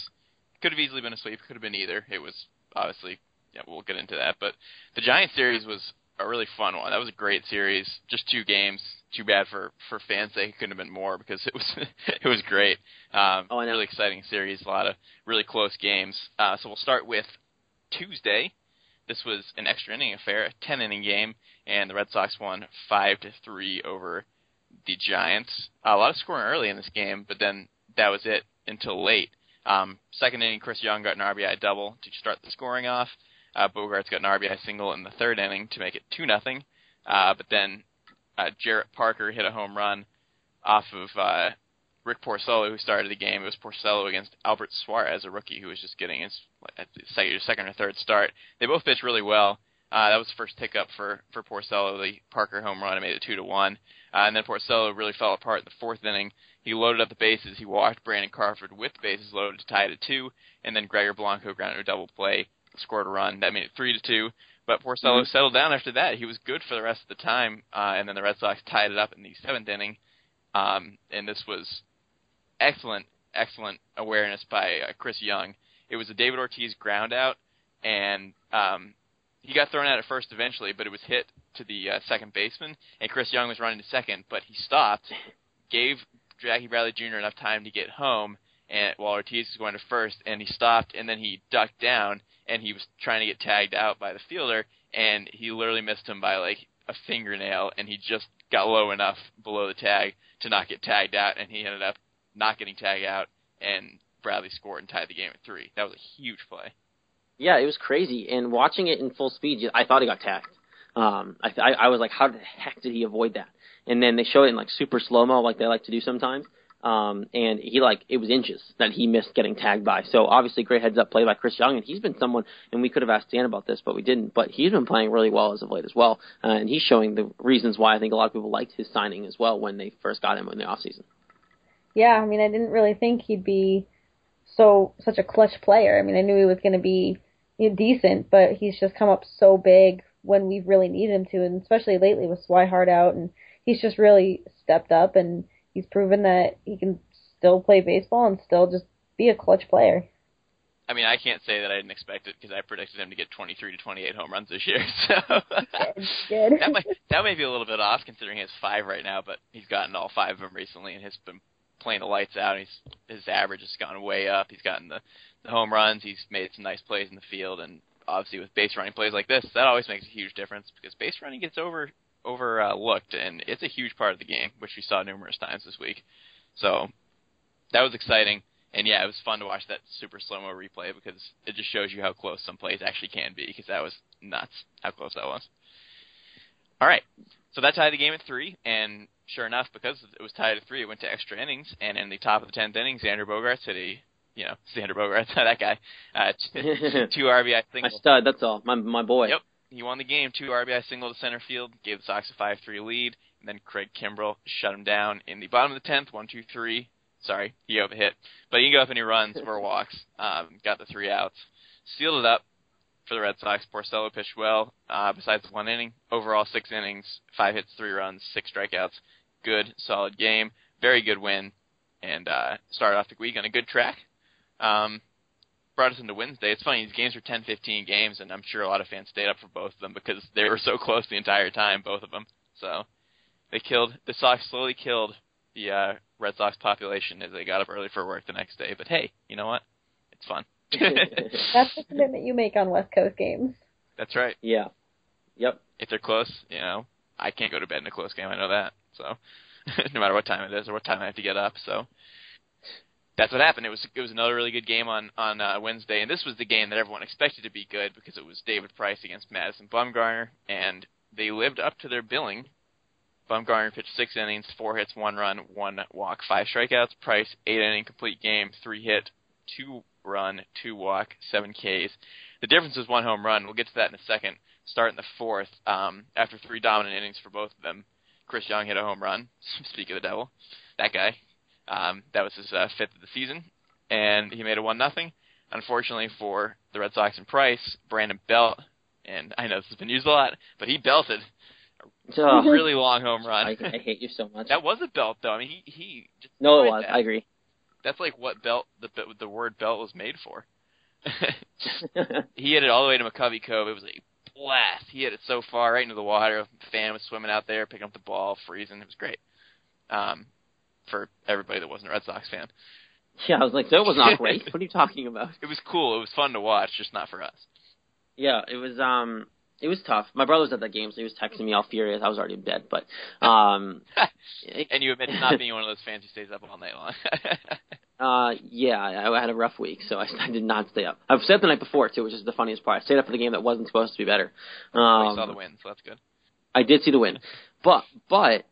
could have easily been a sweep. Could have been either. It was obviously. Yeah, we'll get into that, but the Giants series was a really fun one. That was a great series. Just two games. Too bad for, for fans' sake. It couldn't have been more because it was it was great. Um, oh, I know. Really exciting series. A lot of really close games. Uh, so we'll start with Tuesday. This was an extra inning affair, a ten-inning game, and the Red Sox won five to three over the Giants. Uh, a lot of scoring early in this game, but then that was it until late. Um, second inning, Chris Young got an R B I double to start the scoring off. Uh, Bogaerts got an R B I single in the third inning to make it two nothing. Uh, but then uh, Jarrett Parker hit a home run off of uh, Rick Porcello, who started the game. It was Porcello against Albert Suarez, a rookie who was just getting his like, second or third start. They both pitched really well. Uh, that was the first pickup for, for Porcello, the Parker home run. I made it two to one. Uh, and then Porcello really fell apart in the fourth inning. He loaded up the bases. He walked Brandon Carford with the bases loaded to tie it at two. And then Gregor Blanco grounded a double play, scored a run. That made it three to two. But Porcello mm-hmm. settled down after that. He was good for the rest of the time. Uh, and then the Red Sox tied it up in the seventh inning. Um, and this was excellent, excellent awareness by uh, Chris Young. It was a David Ortiz ground out. And um, he got thrown out at first eventually, but it was hit to the uh, second baseman, and Chris Young was running to second, but he stopped, gave Jackie Bradley Junior enough time to get home, and while Ortiz was going to first, and he stopped, and then he ducked down, and he was trying to get tagged out by the fielder, and he literally missed him by, like, a fingernail, and he just got low enough below the tag to not get tagged out, and he ended up not getting tagged out, and Bradley scored and tied the game at three. That was a huge play. Yeah, it was crazy, and watching it in full speed, I thought he got tagged. Um, I, I, I was like, how the heck did he avoid that? And then they show it in, like, super slow-mo, like they like to do sometimes, um, and he, like, it was inches that he missed getting tagged by. So, obviously, great heads-up play by Chris Young, and he's been someone, and we could have asked Dan about this, but we didn't, but he's been playing really well as of late as well, uh, and he's showing the reasons why I think a lot of people liked his signing as well when they first got him in the offseason. Yeah, I mean, I didn't really think he'd be so such a clutch player. I mean, I knew he was going to be decent, but he's just come up so big when we really needed him to, and especially lately with Swihart out, and he's just really stepped up, and he's proven that he can still play baseball and still just be a clutch player. I mean, I can't say that I didn't expect it, because I predicted him to get twenty-three to twenty-eight home runs this year, so yeah, that, might, that might be a little bit off considering he has five right now, but he's gotten all five of them recently, and has been playing the lights out. He's, his average has gone way up. He's gotten the, the home runs. He's made some nice plays in the field, and obviously with base running plays like this, that always makes a huge difference because base running gets over overlooked, uh, and it's a huge part of the game, which we saw numerous times this week. So that was exciting, and yeah, it was fun to watch that super slow-mo replay because it just shows you how close some plays actually can be, because that was nuts how close that was. All right, so that tied the game at three, and sure enough, because it was tied at three, it went to extra innings, and in the top of the tenth inning, Xander Bogaerts hit a, you know, Xander Bogaerts, that guy, uh, two, two R B I single. My stud, that's all, my my boy. Yep, he won the game, two R B I single to center field, gave the Sox a five three lead, and then Craig Kimbrell shut him down in the bottom of the tenth, one, two, three. Sorry, he overhit, but he didn't go up any runs or walks. Um, got the three outs, sealed it up for the Red Sox. Porcello pitched well, uh, besides one inning. Overall, six innings, five hits, three runs, six strikeouts. Good, solid game, very good win, and uh, started off the week on a good track. Um, brought us into Wednesday. It's funny, these games were ten fifteen games, and I'm sure a lot of fans stayed up for both of them because they were so close the entire time, both of them. So they killed, the Sox slowly killed the uh, Red Sox population as they got up early for work the next day. But hey, you know what? It's fun. That's the commitment you make on West Coast games. That's right. Yeah. Yep. If they're close, you know, I can't go to bed in a close game. I know that. So no matter what time it is or what time I have to get up. So that's what happened. It was it was another really good game on, on uh, Wednesday, and this was the game that everyone expected to be good because it was David Price against Madison Bumgarner, and they lived up to their billing. Bumgarner pitched six innings, four hits, one run, one walk, five strikeouts. Price, eight inning complete game, three hit, two run, two walk, seven Ks. The difference is one home run. We'll get to that in a second. Start in the fourth. Um, after three dominant innings for both of them, Chris Young hit a home run. Speak of the devil, that guy. Um, that was his uh, fifth of the season, and he made a one nothing. Unfortunately for the Red Sox and Price, Brandon Belt, and I know this has been used a lot, but he belted a oh. really long home run. I, I hate you so much. That was a belt, though. I mean, he he. Just no, it was. That. I agree. That's like what belt the the word belt was made for. He hit it all the way to McCovey Cove. It was a blast. He hit it so far, right into the water. The fan was swimming out there, picking up the ball, freezing. It was great um, for everybody that wasn't a Red Sox fan. Yeah, I was like, that was not great. What are you talking about? It was cool. It was fun to watch, just not for us. Yeah, it was um, it was tough. My brother was at that game, so he was texting me all furious. I was already in bed. But um, and you admit to not being one of those fans who stays up all night long. Uh, yeah, I had a rough week, so I, I did not stay up. I've said the night before, too, which is the funniest part. I stayed up for the game that wasn't supposed to be better. Um, well, you saw the win, so that's good. I did see the win. But but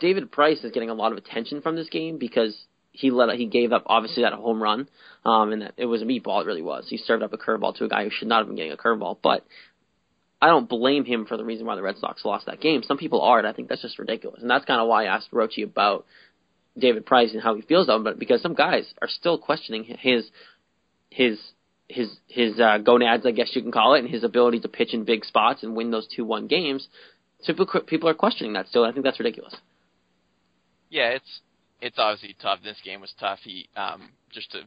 David Price is getting a lot of attention from this game because he let he gave up, obviously, that home run, um, and that, it was a meatball, it really was. He served up a curveball to a guy who should not have been getting a curveball, but I don't blame him for the reason why the Red Sox lost that game. Some people are, and I think that's just ridiculous. And that's kind of why I asked Roche about David Price and how he feels about him, because some guys are still questioning his his his his uh, gonads, I guess you can call it, and his ability to pitch in big spots and win those two one games. So people are questioning that still, and I think that's ridiculous. Yeah, it's it's obviously tough. This game was tough. He um, just to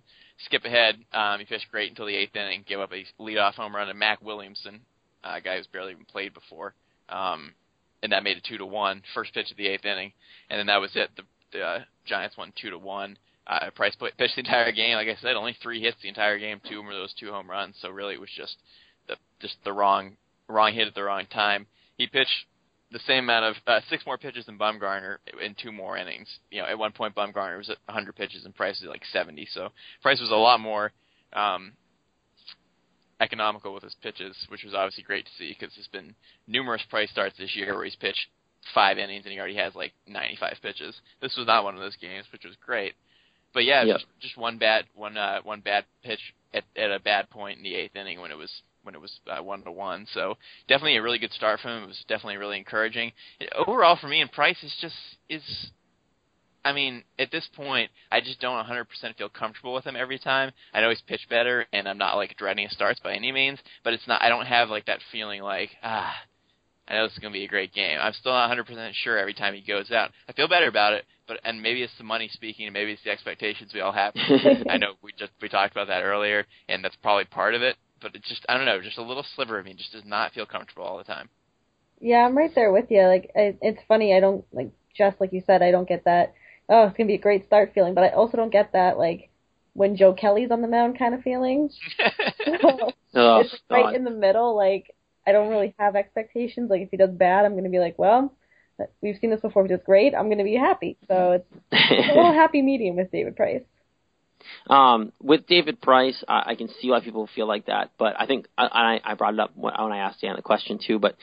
skip ahead, um, he pitched great until the eighth inning, gave up a leadoff home run to Mack Williamson, a guy who's barely even played before, um, and that made it two to one. First pitch of the eighth inning, and then that was it. The, the uh, Giants won two to one. Uh, Price played, pitched the entire game. Like I said, only three hits the entire game. Two were those two home runs. So really, it was just the just the wrong wrong hit at the wrong time. He pitched the same amount of uh, six more pitches than Bumgarner in two more innings. You know, at one point Bumgarner was at one hundred pitches and Price was like seventy. So Price was a lot more um, economical with his pitches, which was obviously great to see because there's been numerous Price starts this year where he's pitched five innings and he already has like ninety-five pitches. This was not one of those games, which was great. But yeah, yep. just, just one bad one uh, one bad pitch at, at a bad point in the eighth inning when it was. when it was uh, one to one. So definitely a really good start for him. It was definitely really encouraging. It, overall for me, and Price is just is, I mean, at this point, I just don't one hundred percent feel comfortable with him every time. I know he's pitched better, and I'm not, like, dreading his starts by any means, but it's not. I don't have, like, that feeling like, ah, I know this is going to be a great game. I'm still not one hundred percent sure every time he goes out. I feel better about it, but and maybe it's the money speaking, and maybe it's the expectations we all have. I know we just we talked about that earlier, and that's probably part of it. But it's just, I don't know, just a little sliver of me just does not feel comfortable all the time. Yeah, I'm right there with you. Like, I, it's funny, I don't, like, just like you said, I don't get that, oh, it's going to be a great start feeling, but I also don't get that, like, when Joe Kelly's on the mound kind of feeling. So, oh, it's right God. In the middle, like, I don't really have expectations. Like, if he does bad, I'm going to be like, well, we've seen this before, if he does great, I'm going to be happy. So it's, it's a little happy medium with David Price. Um, with David Price, I, I can see why people feel like that, but I think I, I brought it up when I asked Dan the question too. But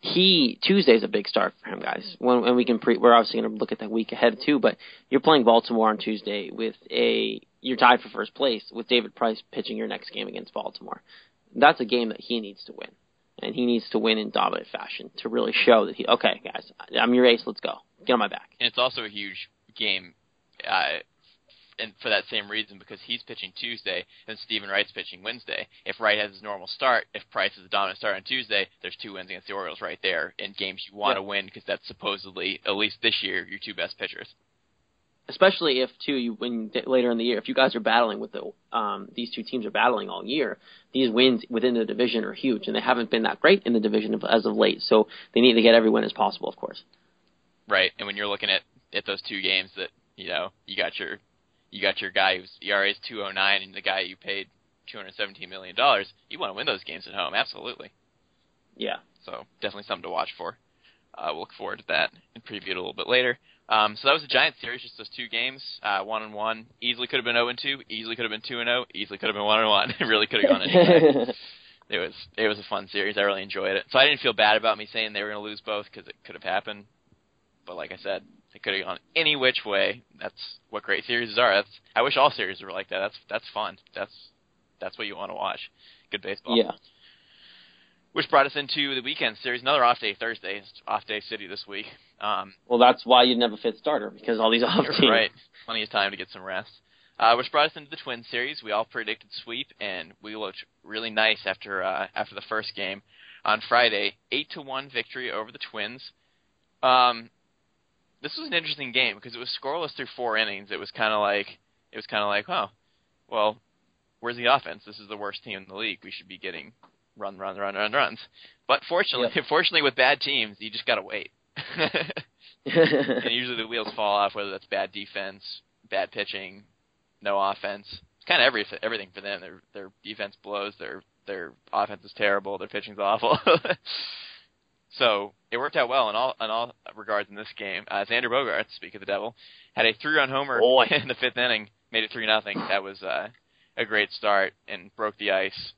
he Tuesday's a big start for him, guys. When, and we can pre, we're obviously going to look at the week ahead too. But you're playing Baltimore on Tuesday with a you're tied for first place with David Price pitching your next game against Baltimore. That's a game that he needs to win, and he needs to win in dominant fashion to really show that he okay, guys, I'm your ace. Let's go, get on my back. And it's also a huge game. Uh, And for that same reason, because he's pitching Tuesday and Steven Wright's pitching Wednesday. If Wright has his normal start, if Price is a dominant start on Tuesday, there's two wins against the Orioles right there in games you want to yeah. win because that's supposedly, at least this year, your two best pitchers. Especially if, too, you win later in the year. If you guys are battling with the um, – these two teams are battling all year, these wins within the division are huge, and they haven't been that great in the division as of late. So they need to get every win as possible, of course. Right, and when you're looking at, at those two games that, you know, you got your – You got your guy whose E R A is two oh nine and the guy you paid two hundred seventeen million dollars. You want to win those games at home, absolutely. Yeah. So definitely something to watch for. Uh, we'll look forward to that and preview it a little bit later. Um, so that was the Giants series, just those two games, uh, one and one. Easily could have been oh and two, easily could have been two and oh, easily could have been one and one. It really could have gone anyway. It was it was a fun series. I really enjoyed it. So I didn't feel bad about me saying they were going to lose both because it could have happened. But like I said, it could have gone any which way. That's what great series are. That's I wish all series were like that. That's that's fun. That's that's what you want to watch. Good baseball. Yeah. Which brought us into the weekend series. Another off day Thursday. It's off day city this week. Um, well, that's why you never fit starter because all these off days. Right. Plenty of time to get some rest. Uh, which brought us into the Twins series. We all predicted sweep, and we looked really nice after uh, after the first game on Friday. Eight to one victory over the Twins. Um. This was an interesting game because it was scoreless through four innings. It was kind of like it was kind of like, oh, well, where's the offense? This is the worst team in the league. We should be getting run, run, run, run, runs. But fortunately, yep. fortunately, with bad teams, you just gotta wait. And usually the wheels fall off, whether that's bad defense, bad pitching, no offense. It's kind of every everything for them. Their their defense blows. Their their offense is terrible. Their pitching's awful. So it worked out well in all in all regards in this game. Uh, Xander Bogaerts, speak of the devil, had a three-run homer Boy. in the fifth inning, made it three nothing. That was uh, a great start and broke the ice,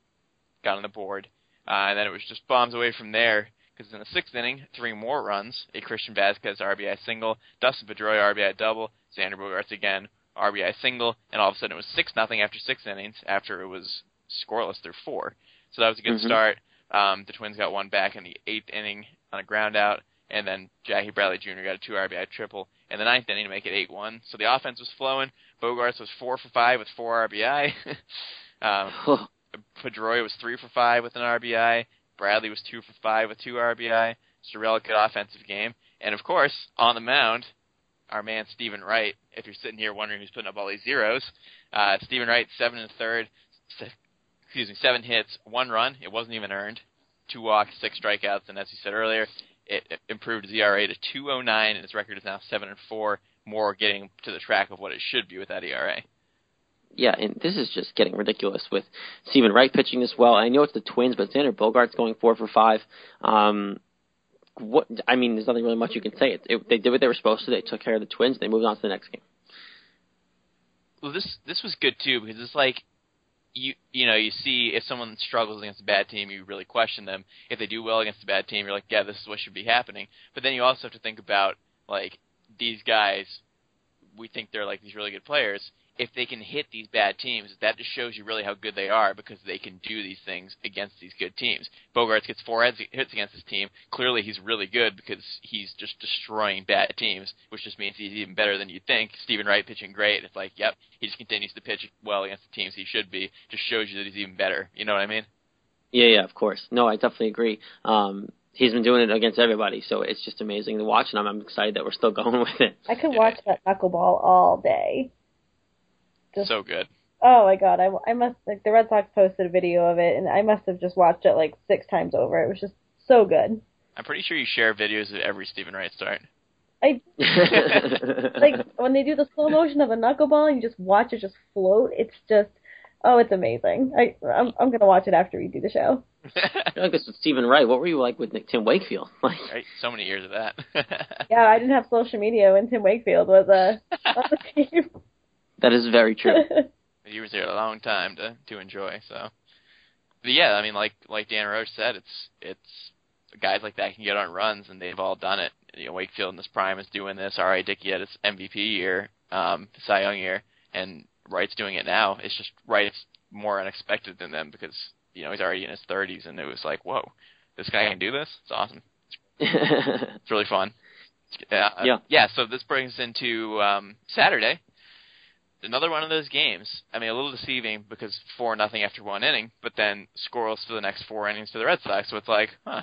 got on the board, uh, and then it was just bombs away from there. Because in the sixth inning, three more runs: a Christian Vasquez R B I single, Dustin Pedroia R B I double, Xander Bogaerts again R B I single, and all of a sudden it was six nothing after six innings. After it was scoreless through four, so that was a good mm-hmm. start. Um, the Twins got one back in the eighth inning on a ground out, and then Jackie Bradley Junior got a two R B I triple in the ninth inning to make it eight one. So the offense was flowing. Bogaerts was four for five with four R B I. um, Pedroia was three for five with an R B I. Bradley was two for five with two R B I. Sorrell, good offensive game. And, of course, on the mound, our man Steven Wright, if you're sitting here wondering who's putting up all these zeros, uh, Steven Wright, seven and a third, se- excuse me, seven hits, one run. It wasn't even earned. Two walks, six strikeouts, and as you said earlier, it, it improved his E R A to two point oh nine, and his record is now seven and four, more getting to the track of what it should be with that E R A. Yeah, and this is just getting ridiculous with Steven Wright pitching this well. I know it's the Twins, but Xander Bogaerts going four for five. Um, what I mean, there's nothing really much you can say. It, it, they did what they were supposed to. They took care of the Twins. They moved on to the next game. Well, this this was good too, because it's like you you know you see if someone struggles against a bad team, you really question them. If they do well against a bad team, you're like, yeah, this is what should be happening. But then you also have to think about like these guys. We think they're like these really good players. If they can hit these bad teams, that just shows you really how good they are because they can do these things against these good teams. Bogaerts gets four hits against his team. Clearly he's really good because he's just destroying bad teams, which just means he's even better than you'd think. Steven Wright pitching great. It's like, yep, he just continues to pitch well against the teams he should be. Just shows you that he's even better. You know what I mean? Yeah, yeah, of course. No, I definitely agree. Um, he's been doing it against everybody, so it's just amazing to watch, and I'm, I'm excited that we're still going with it. I could yeah. watch that knuckleball all day. Just, so good. Oh, my God. I, I must like the Red Sox posted a video of it, and I must have just watched it like six times over. It was just so good. I'm pretty sure you share videos of every Steven Wright start. I like when they do the slow motion of a knuckleball, you just watch it just float. It's just, oh, it's amazing. I, I'm I'm going to watch it after we do the show. I feel like this with Steven Wright. What were you like with Nick, Tim Wakefield? Like, right, so many years of that. Yeah, I didn't have social media when Tim Wakefield was uh, on the team. That is very true. He was there a long time to, to enjoy. So, but yeah, I mean, like like Dan Roche said, it's it's guys like that can get on runs, and they've all done it. You know, Wakefield in his prime is doing this. R A. Dickey had his M V P year, um, Cy Young year, and Wright's doing it now. It's just Wright's more unexpected than them because you know he's already in his thirties, and it was like, whoa, this guy can do this. It's awesome. It's really fun. Uh, yeah. Yeah. So this brings us into um, Saturday. Another one of those games. I mean, a little deceiving because four nothing after one inning, but then scoreless for the next four innings for the Red Sox. So it's like, huh,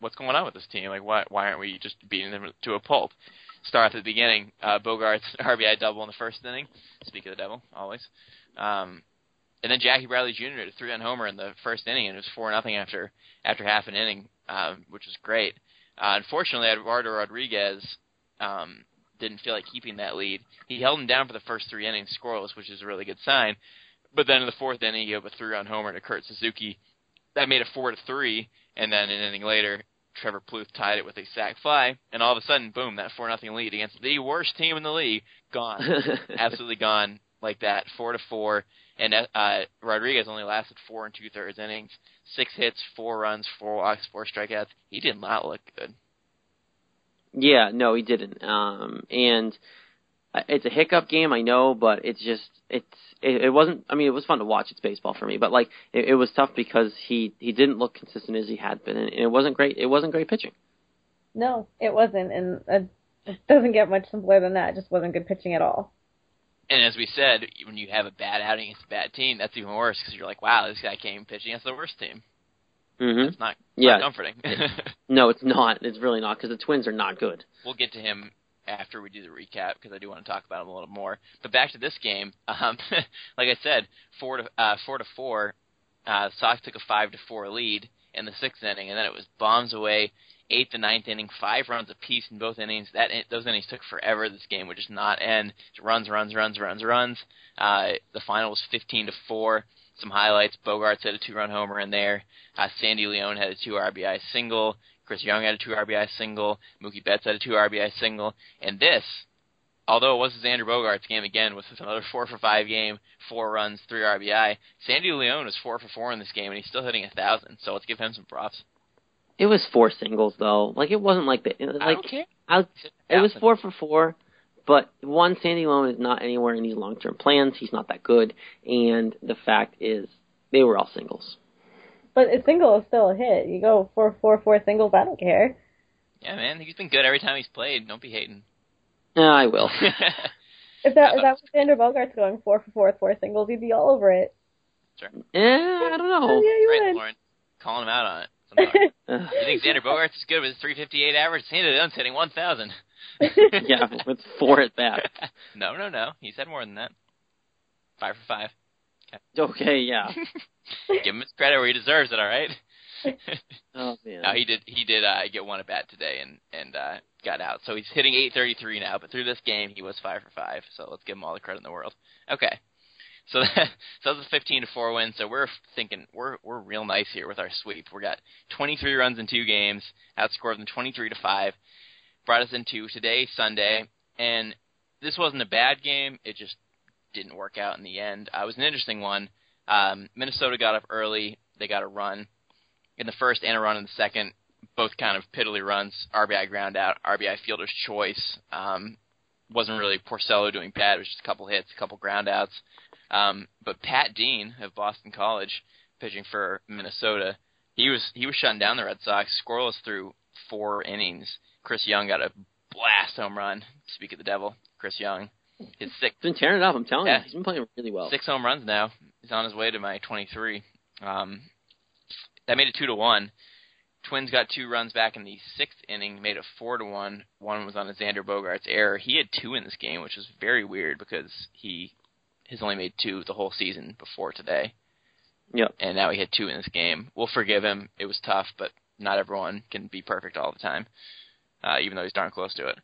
what's going on with this team? Like, why why aren't we just beating them to a pulp? Start at the beginning. Uh, Bogaerts R B I double in the first inning. Speak of the devil, always. Um, and then Jackie Bradley Junior had a three-run homer in the first inning, and it was four nothing after after half an inning, um, which was great. Uh, unfortunately, Eduardo Rodriguez. Um, didn't feel like keeping that lead. He held him down for the first three innings scoreless, which is a really good sign. But then in the fourth inning, he had a three-run homer to Kurt Suzuki. That made it four to three, and then an inning later, Trevor Plouffe tied it with a sac fly, and all of a sudden, boom, that four nothing lead against the worst team in the league, gone. Absolutely gone like that, four to four. And uh, Rodriguez only lasted four and two-thirds innings, six hits, four runs, four walks, four strikeouts. He did not look good. Yeah, no, he didn't. Um, and it's a hiccup game, I know, but it's just it's it, it wasn't. I mean, it was fun to watch. It's baseball for me, but like it, it was tough because he, he didn't look consistent as he had been, and it wasn't great. It wasn't great pitching. No, it wasn't, and it doesn't get much simpler than that. It just wasn't good pitching at all. And as we said, when you have a bad outing against a bad team, that's even worse because you're like, wow, this guy came pitching against the worst team. Mm-hmm. It's not, not yeah. comforting. No, it's not. It's really not because the Twins are not good. We'll get to him after we do the recap because I do want to talk about him a little more. But back to this game, um, like I said, four to uh, four to four. Uh, Sox took a five to four lead in the sixth inning, and then it was bombs away. Eighth and ninth inning, five runs apiece in both innings. That those innings took forever. This game would just not end. Just runs, runs, runs, runs, runs. Uh, the final was fifteen to four. Some highlights. Bogaerts had a two-run homer in there. Uh, Sandy Leon had a two R B I single. Chris Young had a two R B I single. Mookie Betts had a two R B I single. And this, although it was Xander Bogaerts' game again, was another four for five game, four runs, three R B I. Sandy Leon was four for four in this game, and he's still hitting a thousand. So let's give him some props. It was four singles though. Like it wasn't like the like I don't care. I, it was four for four. But, one, Sandy Leon is not anywhere in these long-term plans. He's not that good. And the fact is, they were all singles. But a single is still a hit. You go four, four, four singles, I don't care. Yeah, man, he's been good every time he's played. Don't be hating. No, I will. If that, if that was Xander Bogaerts going four for four, four singles, he'd be all over it. Sure. Yeah, I don't know. Yeah, you right, would. Lauren, calling him out on it. You think Xander Bogaerts is good with his three fifty-eight average? He's hitting one thousand. Yeah, with four at bat. No, no, no. He's had more than that. Five for five. Okay, okay, yeah. Give him his credit where he deserves it. All right. Oh man. No, he did. He did uh, get one at bat today and and uh, got out. So he's hitting eight thirty-three now. But through this game, he was five for five. So let's give him all the credit in the world. Okay. So that, so that was a fifteen to four win. So we're thinking we're we're real nice here with our sweep. We got twenty-three runs in two games. Outscored them twenty-three to five. Brought us into today, Sunday, and this wasn't a bad game. It just didn't work out in the end. Uh, it was an interesting one. Um, Minnesota got up early. They got a run in the first and a run in the second. Both kind of piddly runs. R B I ground out. R B I fielder's choice. Um, wasn't really Porcello doing bad. It was just a couple hits, a couple ground outs. Um, but Pat Dean of Boston College, pitching for Minnesota, he was he was shutting down the Red Sox. Scoreless through four innings. Chris Young got a blast home run. Speak of the devil, Chris Young. His six, he's been tearing it up, I'm telling yeah, you. He's been playing really well. Six home runs now. He's on his way to my twenty-three. Um, that made it two to one. Twins got two runs back in the sixth inning, made it four to one. One was on a Xander Bogaerts error. He had two in this game, which was very weird because he has only made two the whole season before today. Yep. And now he had two in this game. We'll forgive him. It was tough, but not everyone can be perfect all the time. Uh, even though he's darn close to it.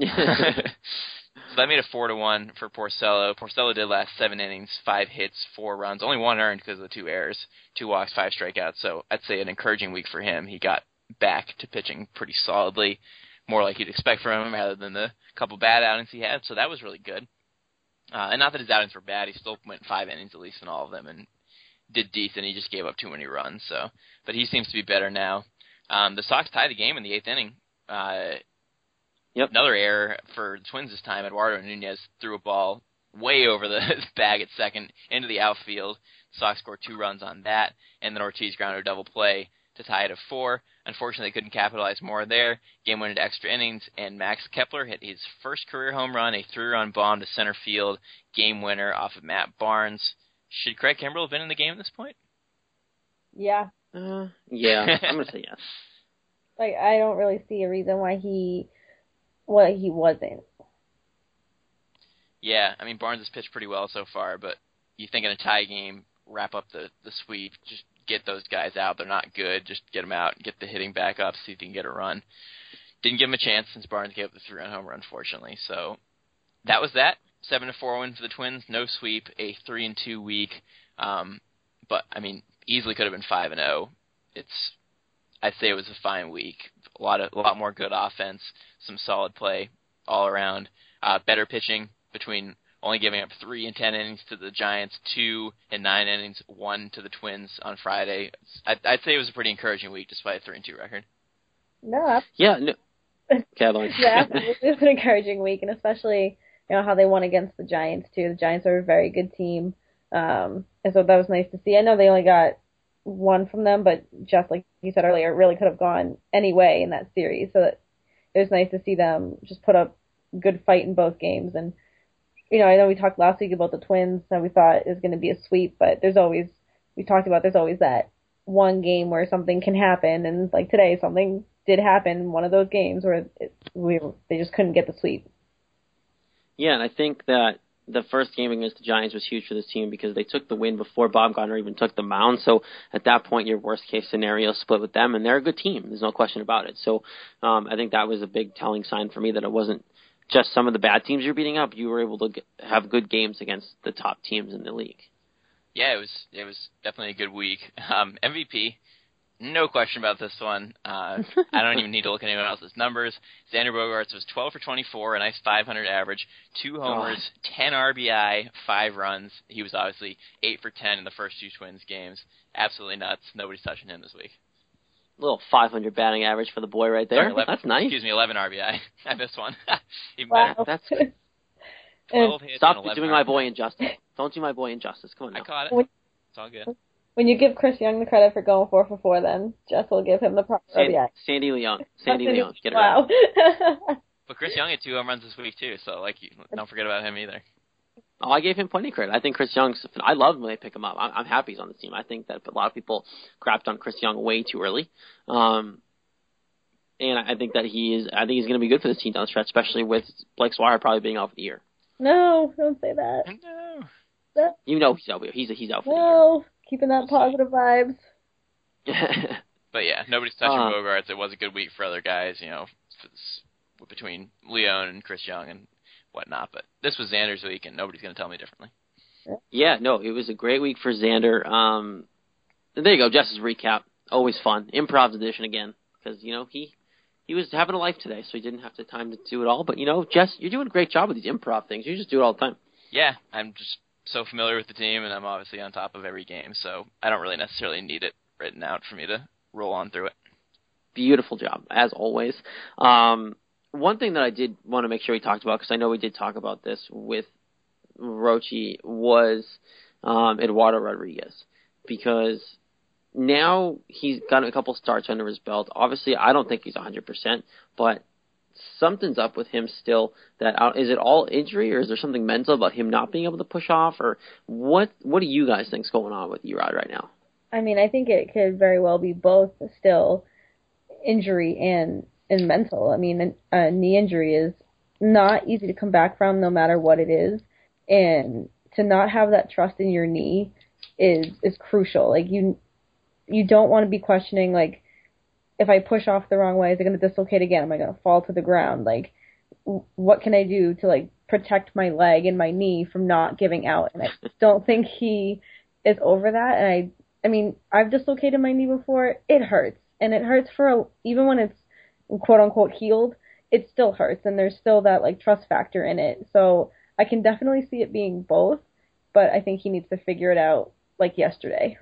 So that made a four to one for Porcello. Porcello did last seven innings, five hits, four runs. Only one earned because of the two errors, two walks, five strikeouts. So I'd say an encouraging week for him. He got back to pitching pretty solidly, more like you'd expect from him rather than the couple bad outings he had. So that was really good. Uh, and not that his outings were bad. He still went five innings at least in all of them and did decent. He just gave up too many runs. So, but he seems to be better now. Um, the Sox tied the game in the eighth inning. Uh, yep. Another error for the Twins this time. Eduardo Nunez threw a ball way over the bag at second into the outfield. The Sox scored two runs on that, and then Ortiz grounded a double play to tie it at four. Unfortunately, they couldn't capitalize more there. Game went into extra innings, and Max Kepler hit his first career home run, a three-run bomb to center field, game winner off of Matt Barnes. Should Craig Kimbrell have been in the game at this point? Yeah. Uh, yeah, I'm going to say yes. Like, I don't really see a reason why he why he wasn't. Yeah, I mean, Barnes has pitched pretty well so far, but you think in a tie game, wrap up the, the sweep, just get those guys out. They're not good. Just get them out, get the hitting back up, see if you can get a run. Didn't give him a chance since Barnes gave up the three-run home run, fortunately. So that was that. seven to four win for the Twins. No sweep. A three and two week. Um, but, I mean, easily could have been five and oh. It's... I'd say it was a fine week. A lot of, a lot more good offense, some solid play all around. Uh, better pitching between only giving up three and ten innings to the Giants, two and nine innings, one to the Twins on Friday. I'd, I'd say it was a pretty encouraging week despite a three and two record. No. Yeah. No. Okay, yeah, it was an encouraging week, and especially you know how they won against the Giants too. The Giants are a very good team, um, and so that was nice to see. I know they only got one from them, but just like you said earlier, it really could have gone any way in that series. So that it was nice to see them just put up a good fight in both games. And, you know, I know we talked last week about the Twins and we thought it was going to be a sweep, but there's always, we talked about there's always that one game where something can happen. And like today, something did happen in one of those games where it, we they just couldn't get the sweep. Yeah, and I think that the first game against the Giants was huge for this team because they took the win before Bumgarner even took the mound. So at that point, your worst-case scenario split with them, and they're a good team. There's no question about it. So um, I think that was a big telling sign for me that it wasn't just some of the bad teams you're beating up. You were able to get, have good games against the top teams in the league. Yeah, it was it was definitely a good week. Um, M V P, no question about this one. Uh, I don't even need to look at anyone else's numbers. Xander Bogaerts was twelve for twenty-four, a nice five hundred average, two homers, God. ten R B I, five runs. He was obviously eight for ten in the first two Twins games. Absolutely nuts. Nobody's touching him this week. Little five hundred batting average for the boy right there. Sorry, eleven, that's nice. Excuse me, eleven R B I. I missed one. Even wow. Better. That's good. twelve hits. Stop doing R B I. My boy injustice. Don't do my boy injustice. Come on now. I caught it. It's all good. When you give Chris Young the credit for going four for four, then Jess will give him the props. Sandy, Sandy Leon. Sandy Leon. Get it wow. right. But Chris Young had two home runs this week, too, so like, don't forget about him either. Oh, I gave him plenty of credit. I think Chris Young's – I love when they pick him up. I'm, I'm happy he's on the team. I think that a lot of people crapped on Chris Young way too early. Um, and I think that he is – I think he's going to be good for this team down the stretch, especially with Blake Swihart probably being out for the year. No, don't say that. No. That's... You know he's out for the year. He's, he's out for no. the year. Keeping that positive vibes. But, yeah, nobody's touching uh, Bogaerts. It was a good week for other guys, you know, between Leon and Chris Young and whatnot. But this was Xander's week, and nobody's going to tell me differently. Yeah, no, it was a great week for Xander. Um, there you go, Jess's recap. Always fun. Improv edition again because, you know, he he was having a life today, so he didn't have the time to do it all. But, you know, Jess, you're doing a great job with these improv things. You just do it all the time. Yeah, I'm just so familiar with the team, and I'm obviously on top of every game, so I don't really necessarily need it written out for me to roll on through it. Beautiful job, as always. Um, one thing that I did want to make sure we talked about, because I know we did talk about this with Roche, was um, Eduardo Rodriguez, because now he's got a couple starts under his belt. Obviously, I don't think he's one hundred percent, but something's up with him still. That uh, is it all injury, or is there something mental about him not being able to push off, or what? What do you guys think's going on with Erod right now? I mean, I think it could very well be both, still injury and and mental. I mean, a knee injury is not easy to come back from, no matter what it is, and to not have that trust in your knee is is crucial. Like you, you don't want to be questioning like, if I push off the wrong way, is it going to dislocate again? Am I going to fall to the ground? Like, what can I do to, like, protect my leg and my knee from not giving out? And I don't think he is over that. And I I mean, I've dislocated my knee before. It hurts. And it hurts for a, even when it's, quote-unquote, healed, it still hurts. And there's still that, like, trust factor in it. So I can definitely see it being both, but I think he needs to figure it out like yesterday.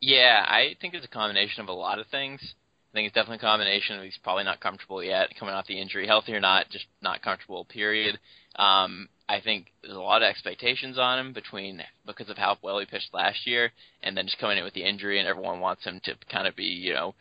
Yeah, I think it's a combination of a lot of things. I think it's definitely a combination of he's probably not comfortable yet, coming off the injury, healthy or not, just not comfortable, period. Um, I think there's a lot of expectations on him between because of how well he pitched last year and then just coming in with the injury, and everyone wants him to kind of be, you know,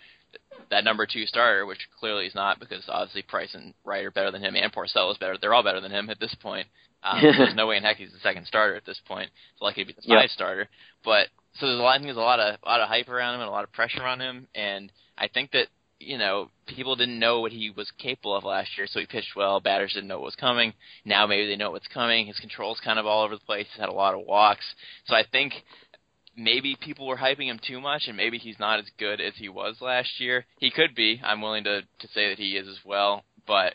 that number two starter, which clearly he's not, because obviously Price and Wright are better than him and Porcello is better. They're all better than him at this point. Um, so there's no way in heck he's the second starter at this point. It's likely to be the five yep. starter. But so there's a lot, I think there's a lot of a lot of hype around him and a lot of pressure on him, and I think that, you know, people didn't know what he was capable of last year, so he pitched well. Batters didn't know what was coming. Now maybe they know what's coming. His control's kind of all over the place. He's had a lot of walks. So I think maybe people were hyping him too much, and maybe he's not as good as he was last year. He could be. I'm willing to, to say that he is as well, but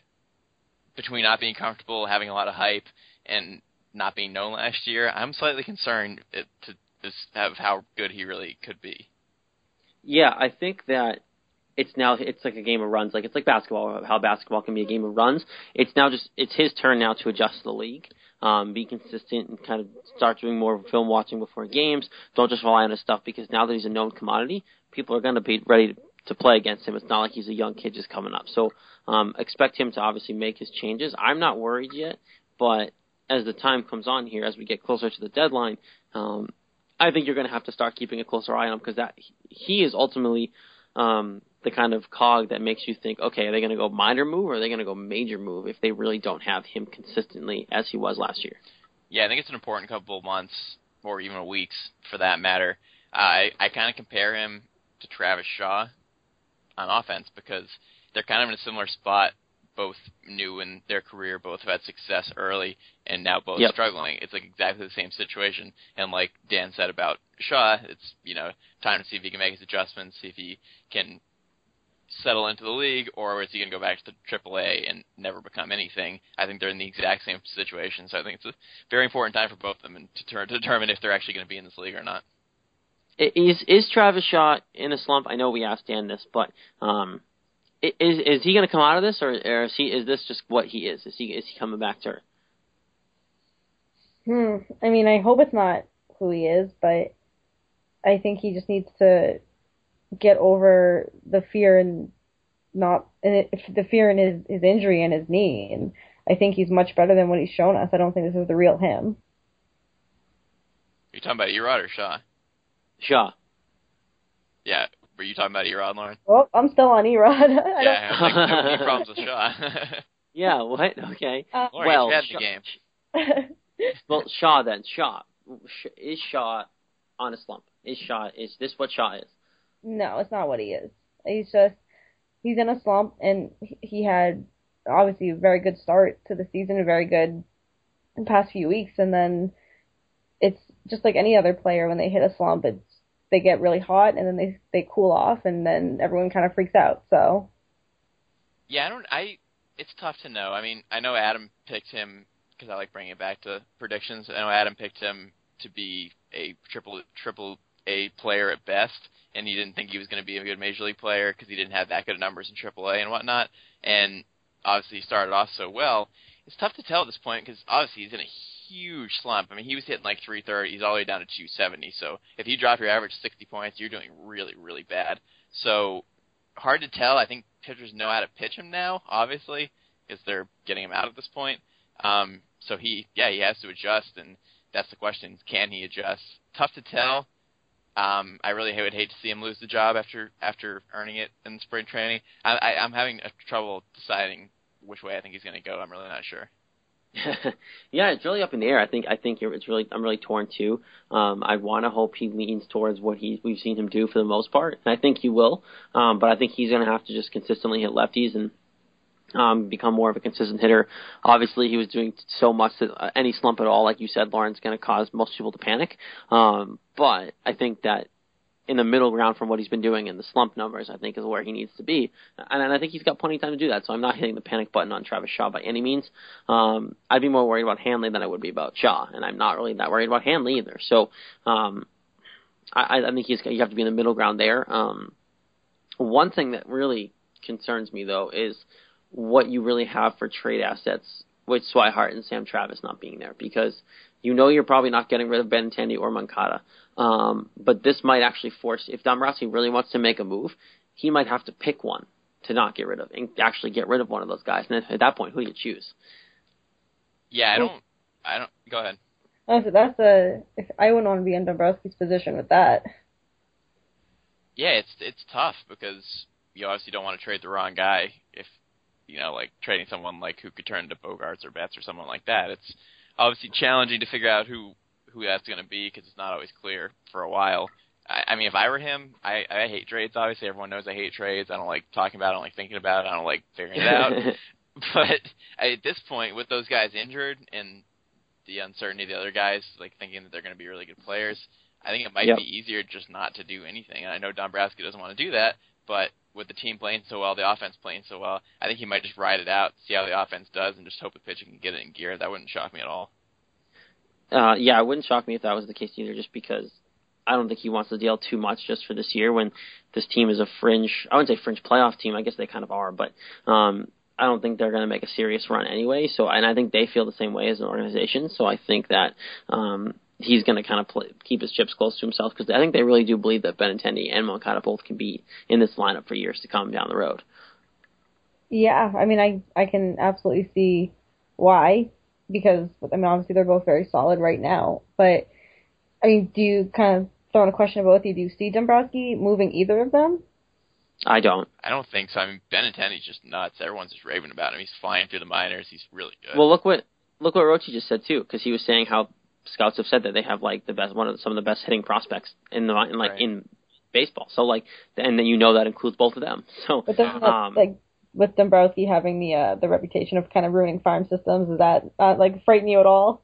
between not being comfortable, having a lot of hype, and not being known last year, I'm slightly concerned it, to of how good he really could be. Yeah, I think that it's now, it's like a game of runs. Like, it's like basketball, how basketball can be a game of runs. It's now just, it's his turn now to adjust to the league, um, be consistent, and kind of start doing more film watching before games. Don't just rely on his stuff, because now that he's a known commodity, people are going to be ready to, to play against him. It's not like he's a young kid just coming up. So um, expect him to obviously make his changes. I'm not worried yet, but as the time comes on here, as we get closer to the deadline, um, I think you're going to have to start keeping a closer eye on him, because that he is ultimately um, the kind of cog that makes you think, okay, are they going to go minor move or are they going to go major move if they really don't have him consistently as he was last year? Yeah, I think it's an important couple of months or even weeks for that matter. Uh, I, I kind of compare him to Travis Shaw on offense, because they're kind of in a similar spot. Both new in their career, both have had success early, and now both yep. struggling. It's like exactly the same situation. And like Dan said about Shaw, it's, you know, time to see if he can make his adjustments, see if he can settle into the league, or is he going to go back to the triple A and never become anything? I think they're in the exact same situation, so I think it's a very important time for both of them and to, ter- to determine if they're actually going to be in this league or not. Is, is Travis Shaw in a slump? I know we asked Dan this, but um, – Is is he going to come out of this, or, or is he is this just what he is? Is he is he coming back to her? Hmm. I mean, I hope it's not who he is, but I think he just needs to get over the fear and not and it, the fear in his, his injury and his knee. And I think he's much better than what he's shown us. I don't think this is the real him. Are you talking about Erod or Shaw? Shaw. Yeah. Were you talking about Erod, Lauren? Oh, I'm still on Erod. I yeah, don't... like, no, no problems with Shaw. Yeah, what? Okay. Uh, Lauren, well, you had Shaw, the game. Well, Shaw then. Shaw. Is Shaw on a slump? Is Shaw, is this what Shaw is? No, it's not what he is. He's just, he's in a slump, and he had, obviously, a very good start to the season, a very good in the past few weeks, and then it's just like any other player. When they hit a slump, it's, they get really hot, and then they they cool off, and then everyone kind of freaks out, so. Yeah, I don't, I, it's tough to know. I mean, I know Adam picked him, because I like bringing it back to predictions, I know Adam picked him to be a triple triple A player at best, and he didn't think he was going to be a good major league player because he didn't have that good of numbers in triple A and whatnot, and obviously he started off so well. It's tough to tell at this point because obviously he's in a huge slump. I mean, he was hitting like three thirty. He's all the way down to two seventy. So if you drop your average sixty points, you're doing really, really bad. So hard to tell. I think pitchers know how to pitch him now, obviously, because they're getting him out at this point. Um, so he, yeah, he has to adjust, and that's the question: can he adjust? Tough to tell. Um, I really would hate to see him lose the job after after earning it in spring training. I, I, I'm having trouble deciding which way I think he's going to go. I'm really not sure. Yeah, it's really up in the air. I think I think it's really I'm really torn too. Um, I want to hope he leans towards what he we've seen him do for the most part, and I think he will. Um, but I think he's going to have to just consistently hit lefties and um, become more of a consistent hitter. Obviously, he was doing so much that uh, any slump at all, like you said, Lauren's going to cause most people to panic. Um, but I think that in the middle ground from what he's been doing in the slump numbers, I think, is where he needs to be. And, and I think he's got plenty of time to do that, so I'm not hitting the panic button on Travis Shaw by any means. Um, I'd be more worried about Hanley than I would be about Shaw, and I'm not really that worried about Hanley either. So um, I, I think he's you have to be in the middle ground there. Um, one thing that really concerns me, though, is what you really have for trade assets with Swihart and Sam Travis not being there, because you know you're probably not getting rid of Ben Intendi or Moncada. Um, but this might actually force, if Dombrowski really wants to make a move, he might have to pick one to not get rid of and actually get rid of one of those guys. And at that point, who do you choose? Yeah, I don't, I don't, go ahead. Oh, so that's a, if I wouldn't want to be in Dombrowski's position with that. Yeah, it's, it's tough because you obviously don't want to trade the wrong guy if, you know, like trading someone like who could turn into Bogaerts or Betts or someone like that. It's obviously challenging to figure out who, who that's going to be because it's not always clear for a while. I, I mean, if I were him, I, I hate trades, obviously. Everyone knows I hate trades. I don't like talking about it. I don't like thinking about it. I don't like figuring it out. But at this point, with those guys injured and the uncertainty of the other guys, like thinking that they're going to be really good players, I think it might yep. be easier just not to do anything. And I know Dombrowski doesn't want to do that, but with the team playing so well, the offense playing so well, I think he might just ride it out, see how the offense does, and just hope the pitching can get it in gear. That wouldn't shock me at all. Uh, yeah, it wouldn't shock me if that was the case either, just because I don't think he wants to deal too much just for this year when this team is a fringe, I wouldn't say fringe playoff team, I guess they kind of are, but um, I don't think they're going to make a serious run anyway. So, and I think they feel the same way as an organization, so I think that um, he's going to kind of play, keep his chips close to himself, because I think they really do believe that Ben Intendi and Moncada both can be in this lineup for years to come down the road. Yeah, I mean, I, I can absolutely see why. Because, I mean, obviously they're both very solid right now. But, I mean, do you kind of throw in a question about both of you? Do you see Dombrowski moving either of them? I don't. I don't think so. I mean, Ben Intendi's just nuts. Everyone's just raving about him. He's flying through the minors. He's really good. Well, look what look what Roche just said, too, because he was saying how scouts have said that they have, like, the best one of some of the best hitting prospects in the in, like right. in baseball. So, like, and then you know that includes both of them. So, but doesn't um, that, like, with Dombrowski having the uh, the reputation of kind of ruining farm systems, does that uh, like frighten you at all?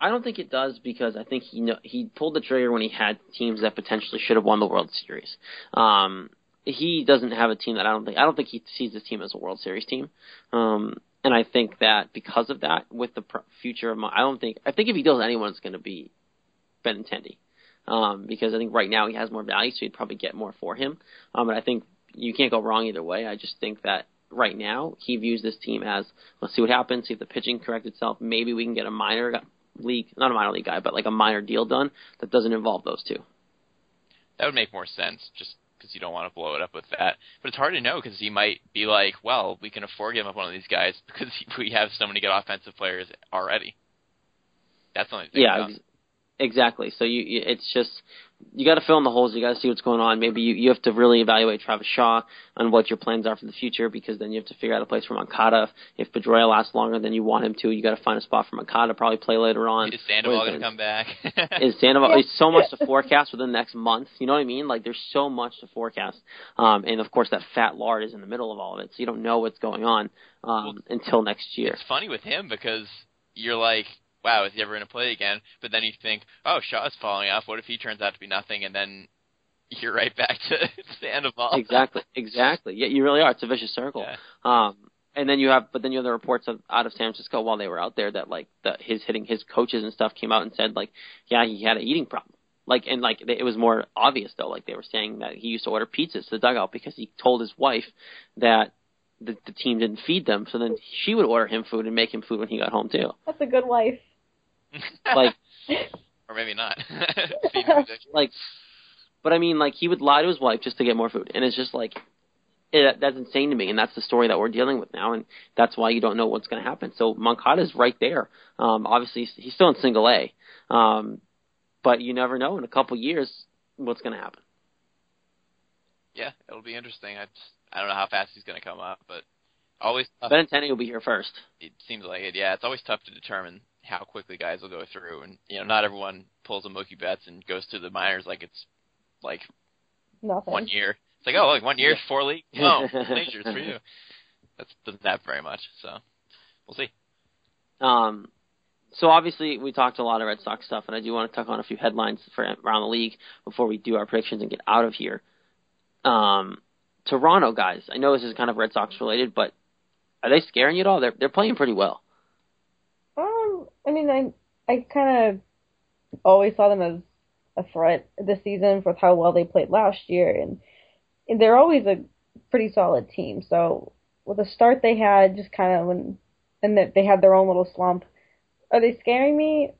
I don't think it does, because I think he kn- he pulled the trigger when he had teams that potentially should have won the World Series. Um, he doesn't have a team that I don't think I don't think he sees this team as a World Series team. Um, and I think that because of that, with the pr- future of my, I don't think I think if he deals with anyone, it's going to be Ben Intendi, um, because I think right now he has more value, so he'd probably get more for him. Um, and I think. You can't go wrong either way. I just think that right now he views this team as, let's see what happens, see if the pitching corrects itself. Maybe we can get a minor league, not a minor league guy, but like a minor deal done that doesn't involve those two. That would make more sense, just because you don't want to blow it up with that. But it's hard to know, because he might be like, well, we can afford to give up one of these guys because we have so many good offensive players already. That's the only thing. Yeah, ex- exactly. So you, it's just you got to fill in the holes. You got to see what's going on. Maybe you, you have to really evaluate Travis Shaw on what your plans are for the future, because then you have to figure out a place for Moncada. If Pedroia lasts longer than you want him to, you got to find a spot for Moncada. Probably play later on. Is Sandoval going to come back? Is Sandoval? It's so much to forecast within the next month. You know what I mean? Like, there's so much to forecast, um, and of course that fat lard is in the middle of all of it, so you don't know what's going on um, well, until next year. It's funny with him because you're like, wow, is he ever going to play again? But then you think, oh, Shaw's falling off. What if he turns out to be nothing? And then you're right back to Sandoval. Exactly, exactly. Yeah, you really are. It's a vicious circle. Yeah. Um, and then you have, but then you have the reports of, out of San Francisco while they were out there that like the, his hitting, his coaches and stuff came out and said like, yeah, he had an eating problem. Like, and like it was more obvious though. Like they were saying that he used to order pizzas to the dugout because he told his wife that the, the team didn't feed them. So then she would order him food and make him food when he got home too. That's a good wife. Like, or maybe not. Like, but I mean, like he would lie to his wife just to get more food, and it's just like it, that's insane to me. And that's the story that we're dealing with now, and that's why you don't know what's going to happen. So Moncada's right there. Um, obviously, he's still in Single A, um, but you never know in a couple years what's going to happen. Yeah, it'll be interesting. I just, I don't know how fast he's going to come up, but always tough. Ben Intendi will be here first. It seems like it. Yeah, it's always tough to determine how quickly guys will go through, and you know, not everyone pulls a Mookie Betts and goes to the minors like it's like nothing. One year. It's like, oh, like one year, four leagues. Oh, majors for you. That doesn't happen very much, so we'll see. Um, so obviously we talked a lot of Red Sox stuff, and I do want to tuck on a few headlines for around the league before we do our predictions and get out of here. Um, Toronto guys, I know this is kind of Red Sox related, but are they scaring you at all? They're they're playing pretty well. I mean, I I kind of always saw them as a threat this season with how well they played last year, and, and they're always a pretty solid team. So with the start they had, just kind of when and that they had their own little slump. Are they scaring me?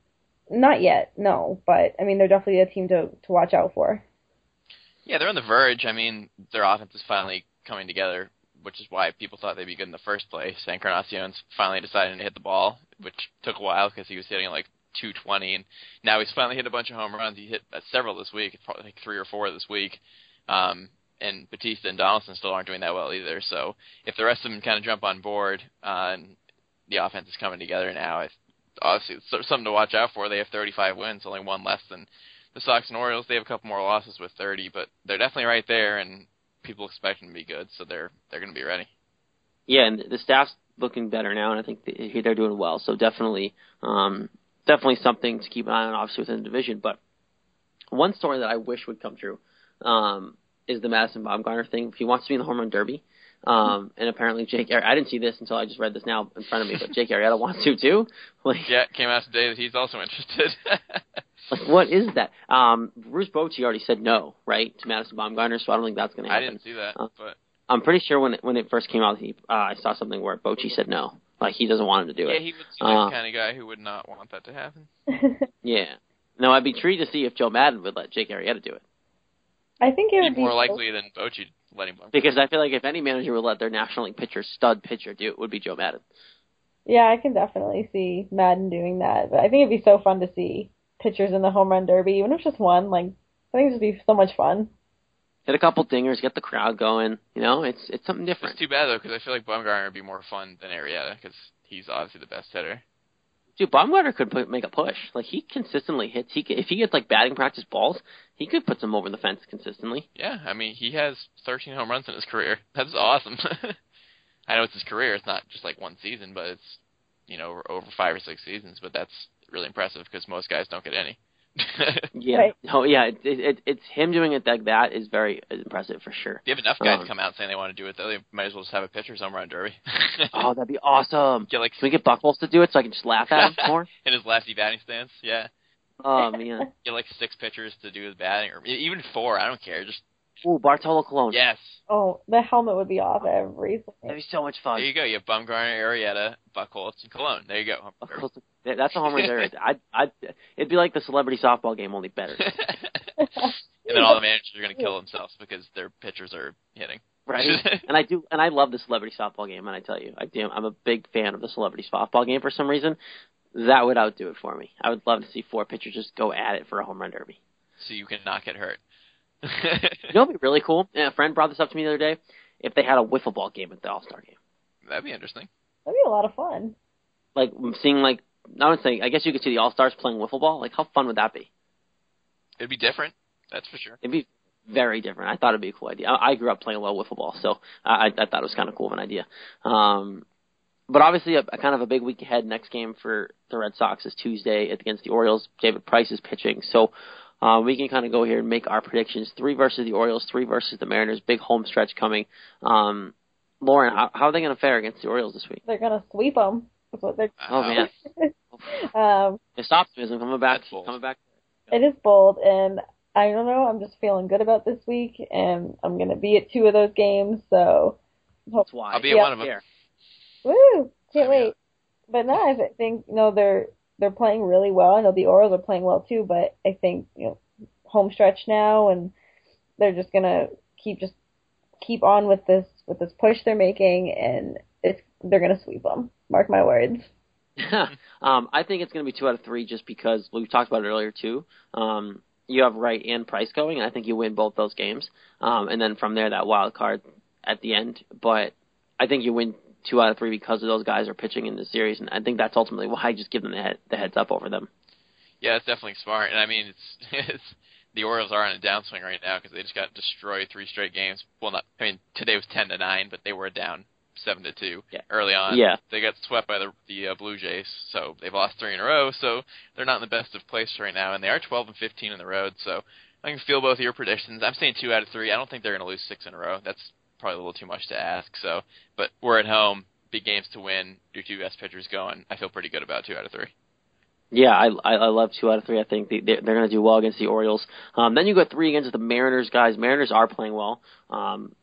Not yet, no. But I mean, they're definitely a team to to watch out for. Yeah, they're on the verge. I mean, their offense is finally coming together, which is why people thought they'd be good in the first place. Encarnacion's finally decided to hit the ball, which took a while because he was hitting like two twenty, and now he's finally hit a bunch of home runs. He hit several this week, probably like three or four this week, um, and Batista and Donaldson still aren't doing that well either. So if the rest of them kind of jump on board, uh, and the offense is coming together now, it's obviously it's something to watch out for. They have thirty-five wins, only one less than the Sox and Orioles. They have a couple more losses with thirty, but they're definitely right there, and people expect them to be good, so they're they're going to be ready. Yeah, and the staff's looking better now, and I think they're doing well. So definitely, um, definitely something to keep an eye on, obviously within the division. But one story that I wish would come true um, is the Madison Bumgarner thing. He wants to be in the home run derby, um, and apparently Jake. I didn't see this until I just read this now in front of me, but Jake Arrieta wants to too. Like, yeah, it came out today that he's also interested. Like, what is that? Um, Bruce Bochy already said no, right, to Madison Bumgarner, so I don't think that's going to happen. I didn't see that, uh, but I'm pretty sure when it, when it first came out, he uh, I saw something where Bochy said no, like he doesn't want him to do yeah, it. Yeah, he was the uh, kind of guy who would not want that to happen. Yeah, no, I'd be intrigued to see if Joe Madden would let Jake Arrieta do it. I think it would It'd be more likely than Bochy letting him. Because I feel like if any manager would let their National League pitcher, stud pitcher, do it, it would be Joe Madden. Yeah, I can definitely see Madden doing that, but I think it'd be so fun to see pitchers in the home run derby, even if it's just one. Like, I think it would be so much fun. Hit a couple dingers, get the crowd going. You know, it's it's something different. It's too bad though, because I feel like Bumgarner would be more fun than Arrieta, because he's obviously the best hitter. Dude, Bumgarner could put, make a push. Like, he consistently hits. He could, if he gets like batting practice balls, he could put some over the fence consistently. Yeah, I mean, he has thirteen home runs in his career. That's awesome. I know it's his career. It's not just like one season, but it's, you know, over five or six seasons. But that's really impressive because most guys don't get any. Yeah, right. No, yeah, it, it, it's him doing it like that is very impressive for sure. If you have enough guys um, come out saying they want to do it, though, they might as well just have a pitcher's home run derby. Oh, that'd be awesome. Get, like, can we get Buchholz to do it so I can just laugh at him more? In his lefty batting stance, yeah. Oh, man. Get like six pitchers to do his batting, or even four. I don't care. Just Ooh, Bartolo Colon. Yes. Oh, the helmet would be off every single That'd be so much fun. There you go. You have Bumgarner, Arrieta, Buchholz, and Colon. There you go. Buchholz. That's a home run derby. I'd, I'd, it'd be like the celebrity softball game, only better. And then all the managers are going to kill themselves because their pitchers are hitting. Right. And I do, and I love the celebrity softball game, and I tell you, I do, I'm a big fan of the celebrity softball game for some reason. That would outdo it for me. I would love to see four pitchers just go at it for a home run derby. so you can not get hurt. You know what would be really cool? Yeah, a friend brought this up to me the other day. If they had a wiffle ball game at the All-Star game. That'd be interesting. That'd be a lot of fun. Like, seeing, like, not saying, I guess you could see the All-Stars playing wiffle ball. Like, how fun would that be? It'd be different, that's for sure. It'd be very different. I thought it'd be a cool idea. I, I grew up playing a lot of wiffle ball, so I, I thought it was kind of cool of an idea. Um, but obviously, a, a kind of a big week ahead. Next game for the Red Sox is Tuesday against the Orioles. David Price is pitching, so... Uh, we can kind of go here and make our predictions. Three versus the Orioles, three versus the Mariners. Big home stretch coming. Um, Lauren, how, how are they going to fare against the Orioles this week? They're going to sweep them. That's what they're oh, man. um, it's optimism coming back. Coming back. It is bold, and I don't know. I'm just feeling good about this week, and I'm going to be at two of those games. So that's why. I'll be at yeah. one of them. Here. Woo! Can't wait. But no, I think, you know, they're – they're playing really well. I know the Orioles are playing well too, but I think, you know, home stretch now, and they're just gonna keep just keep on with this with this push they're making, and it's they're gonna sweep them. Mark my words. um, I think it's gonna be two out of three, just because we talked about it earlier too. Um, you have Wright and Price going, and I think you win both those games, um, and then from there that wild card at the end. But I think you win two out of three because of those guys are pitching in this series, and I think that's ultimately why I just give them the, head, the heads up over them. Yeah, it's definitely smart, and I mean, it's, it's the Orioles are on a downswing right now because they just got destroyed three straight games. Well, not I mean, today was ten to nine, but they were down seven to two yeah. early on. Yeah, they got swept by the the uh, Blue Jays, so they've lost three in a row. So they're not in the best of place right now, and they are twelve and fifteen on the road. So I can feel both of your predictions. I'm saying two out of three. I don't think they're going to lose six in a row. That's probably a little too much to ask, so but we're at home, big games to win, your two best pitchers going. I feel pretty good about two out of three. Yeah, I I love two out of three. I think they, they're going to do well against the Orioles. Um, then you got three against the Mariners, guys. Mariners are playing well. Um,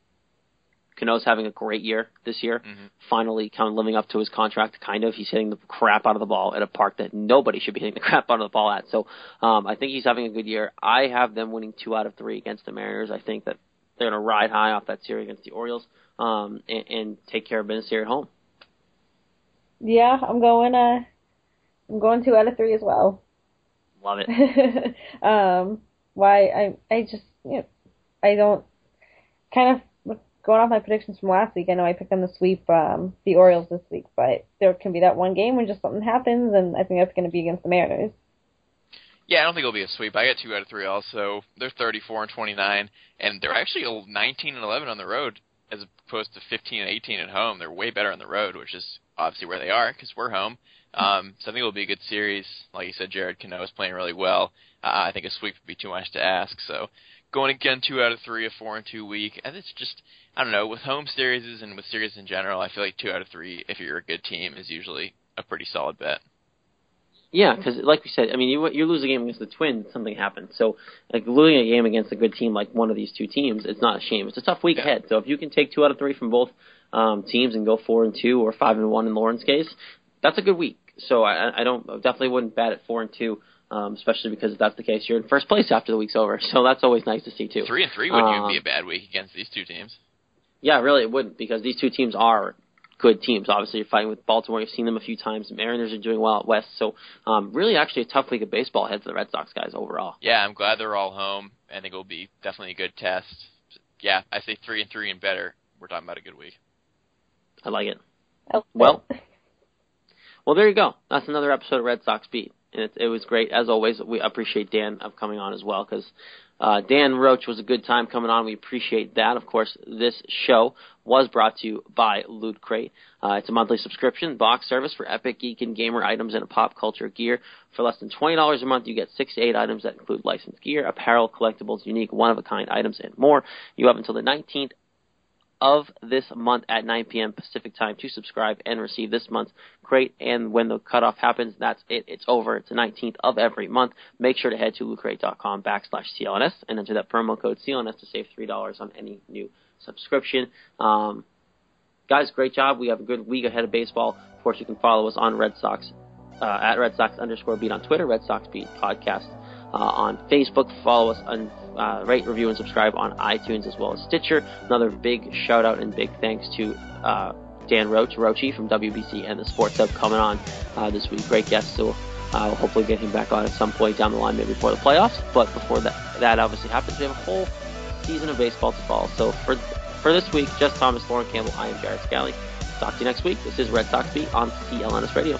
Cano's having a great year this year. Mm-hmm. Finally kind of living up to his contract, kind of. He's hitting the crap out of the ball at a park that nobody should be hitting the crap out of the ball at. So um, I think he's having a good year. I have them winning two out of three against the Mariners. I think that they're going to ride high off that series against the Orioles um, and, and take care of business here at home. Yeah, I'm going uh, I'm going two out of three as well. Love it. um, why, I I just, you know, I don't, kind of going off my predictions from last week, I know I picked on the sweep um, the Orioles this week, but there can be that one game when just something happens, and I think that's going to be against the Mariners. Yeah, I don't think it'll be a sweep. I got two out of three also. They're thirty-four and twenty-nine, and they're actually nineteen and eleven on the road as opposed to fifteen and eighteen at home. They're way better on the road, which is obviously where they are because we're home. Um, so I think it'll be a good series. Like you said, Jared Cano is playing really well. Uh, I think a sweep would be too much to ask. So going again two out of three, a four and two week. And it's just, I don't know, with home series and with series in general, I feel like two out of three, if you're a good team, is usually a pretty solid bet. Yeah, because like we said, I mean, you you lose a game against the Twins, something happens. So, like, losing a game against a good team like one of these two teams, it's not a shame. It's a tough week yeah. ahead. So if you can take two out of three from both um, teams and go four and two or five and one in Lauren's case, that's a good week. So I, I don't I definitely wouldn't bat at four and two, um, especially because if that's the case, you're in first place after the week's over. So that's always nice to see too. Three and three wouldn't um, even be a bad week against these two teams. Yeah, really, it wouldn't, because these two teams are good teams. Obviously, you're fighting with Baltimore. You've seen them a few times. The Mariners are doing well out west. So, um, really, actually, a tough week of baseball ahead for the Red Sox guys overall. Yeah, I'm glad they're all home. I think it'll be definitely a good test. Yeah, I say three and three and better. We're talking about a good week. I like it. Okay. Well, well, there you go. That's another episode of Red Sox Beat, and it, it was great as always. We appreciate Dan of coming on as well, because Uh, Dan Roche was a good time coming on. We appreciate that. Of course, this show was brought to you by Loot Crate. Uh, it's a monthly subscription box service for epic geek and gamer items and pop culture gear. For less than twenty dollars a month, you get six to eight items that include licensed gear, apparel, collectibles, unique, one-of-a-kind items, and more. You have until the nineteenth of this month at nine p.m. Pacific time to subscribe and receive this month's crate. And when the cutoff happens, that's it. It's over. It's the nineteenth of every month. Make sure to head to lootcrate.com backslash CLNS and enter that promo code C L N S to save three dollars on any new subscription. Um, guys, great job. We have a good week ahead of baseball. Of course, you can follow us on Red Sox, uh, at Red Sox underscore beat on Twitter, Red Sox Beat Podcast Uh, on Facebook. Follow us, on, uh, rate, review, and subscribe on iTunes as well as Stitcher. Another big shout out and big thanks to uh, Dan Roche, Roche from W B C and the Sports Hub coming on uh, this week. Great guest. So Uh, we'll hopefully get him back on at some point down the line, maybe before the playoffs. But before that, that obviously happens, we have a whole season of baseball to follow. So for for this week, Jess Thomas, Lauren Campbell, I am Jared Scally. Talk to you next week. This is Red Sox Beat on C L N S Radio.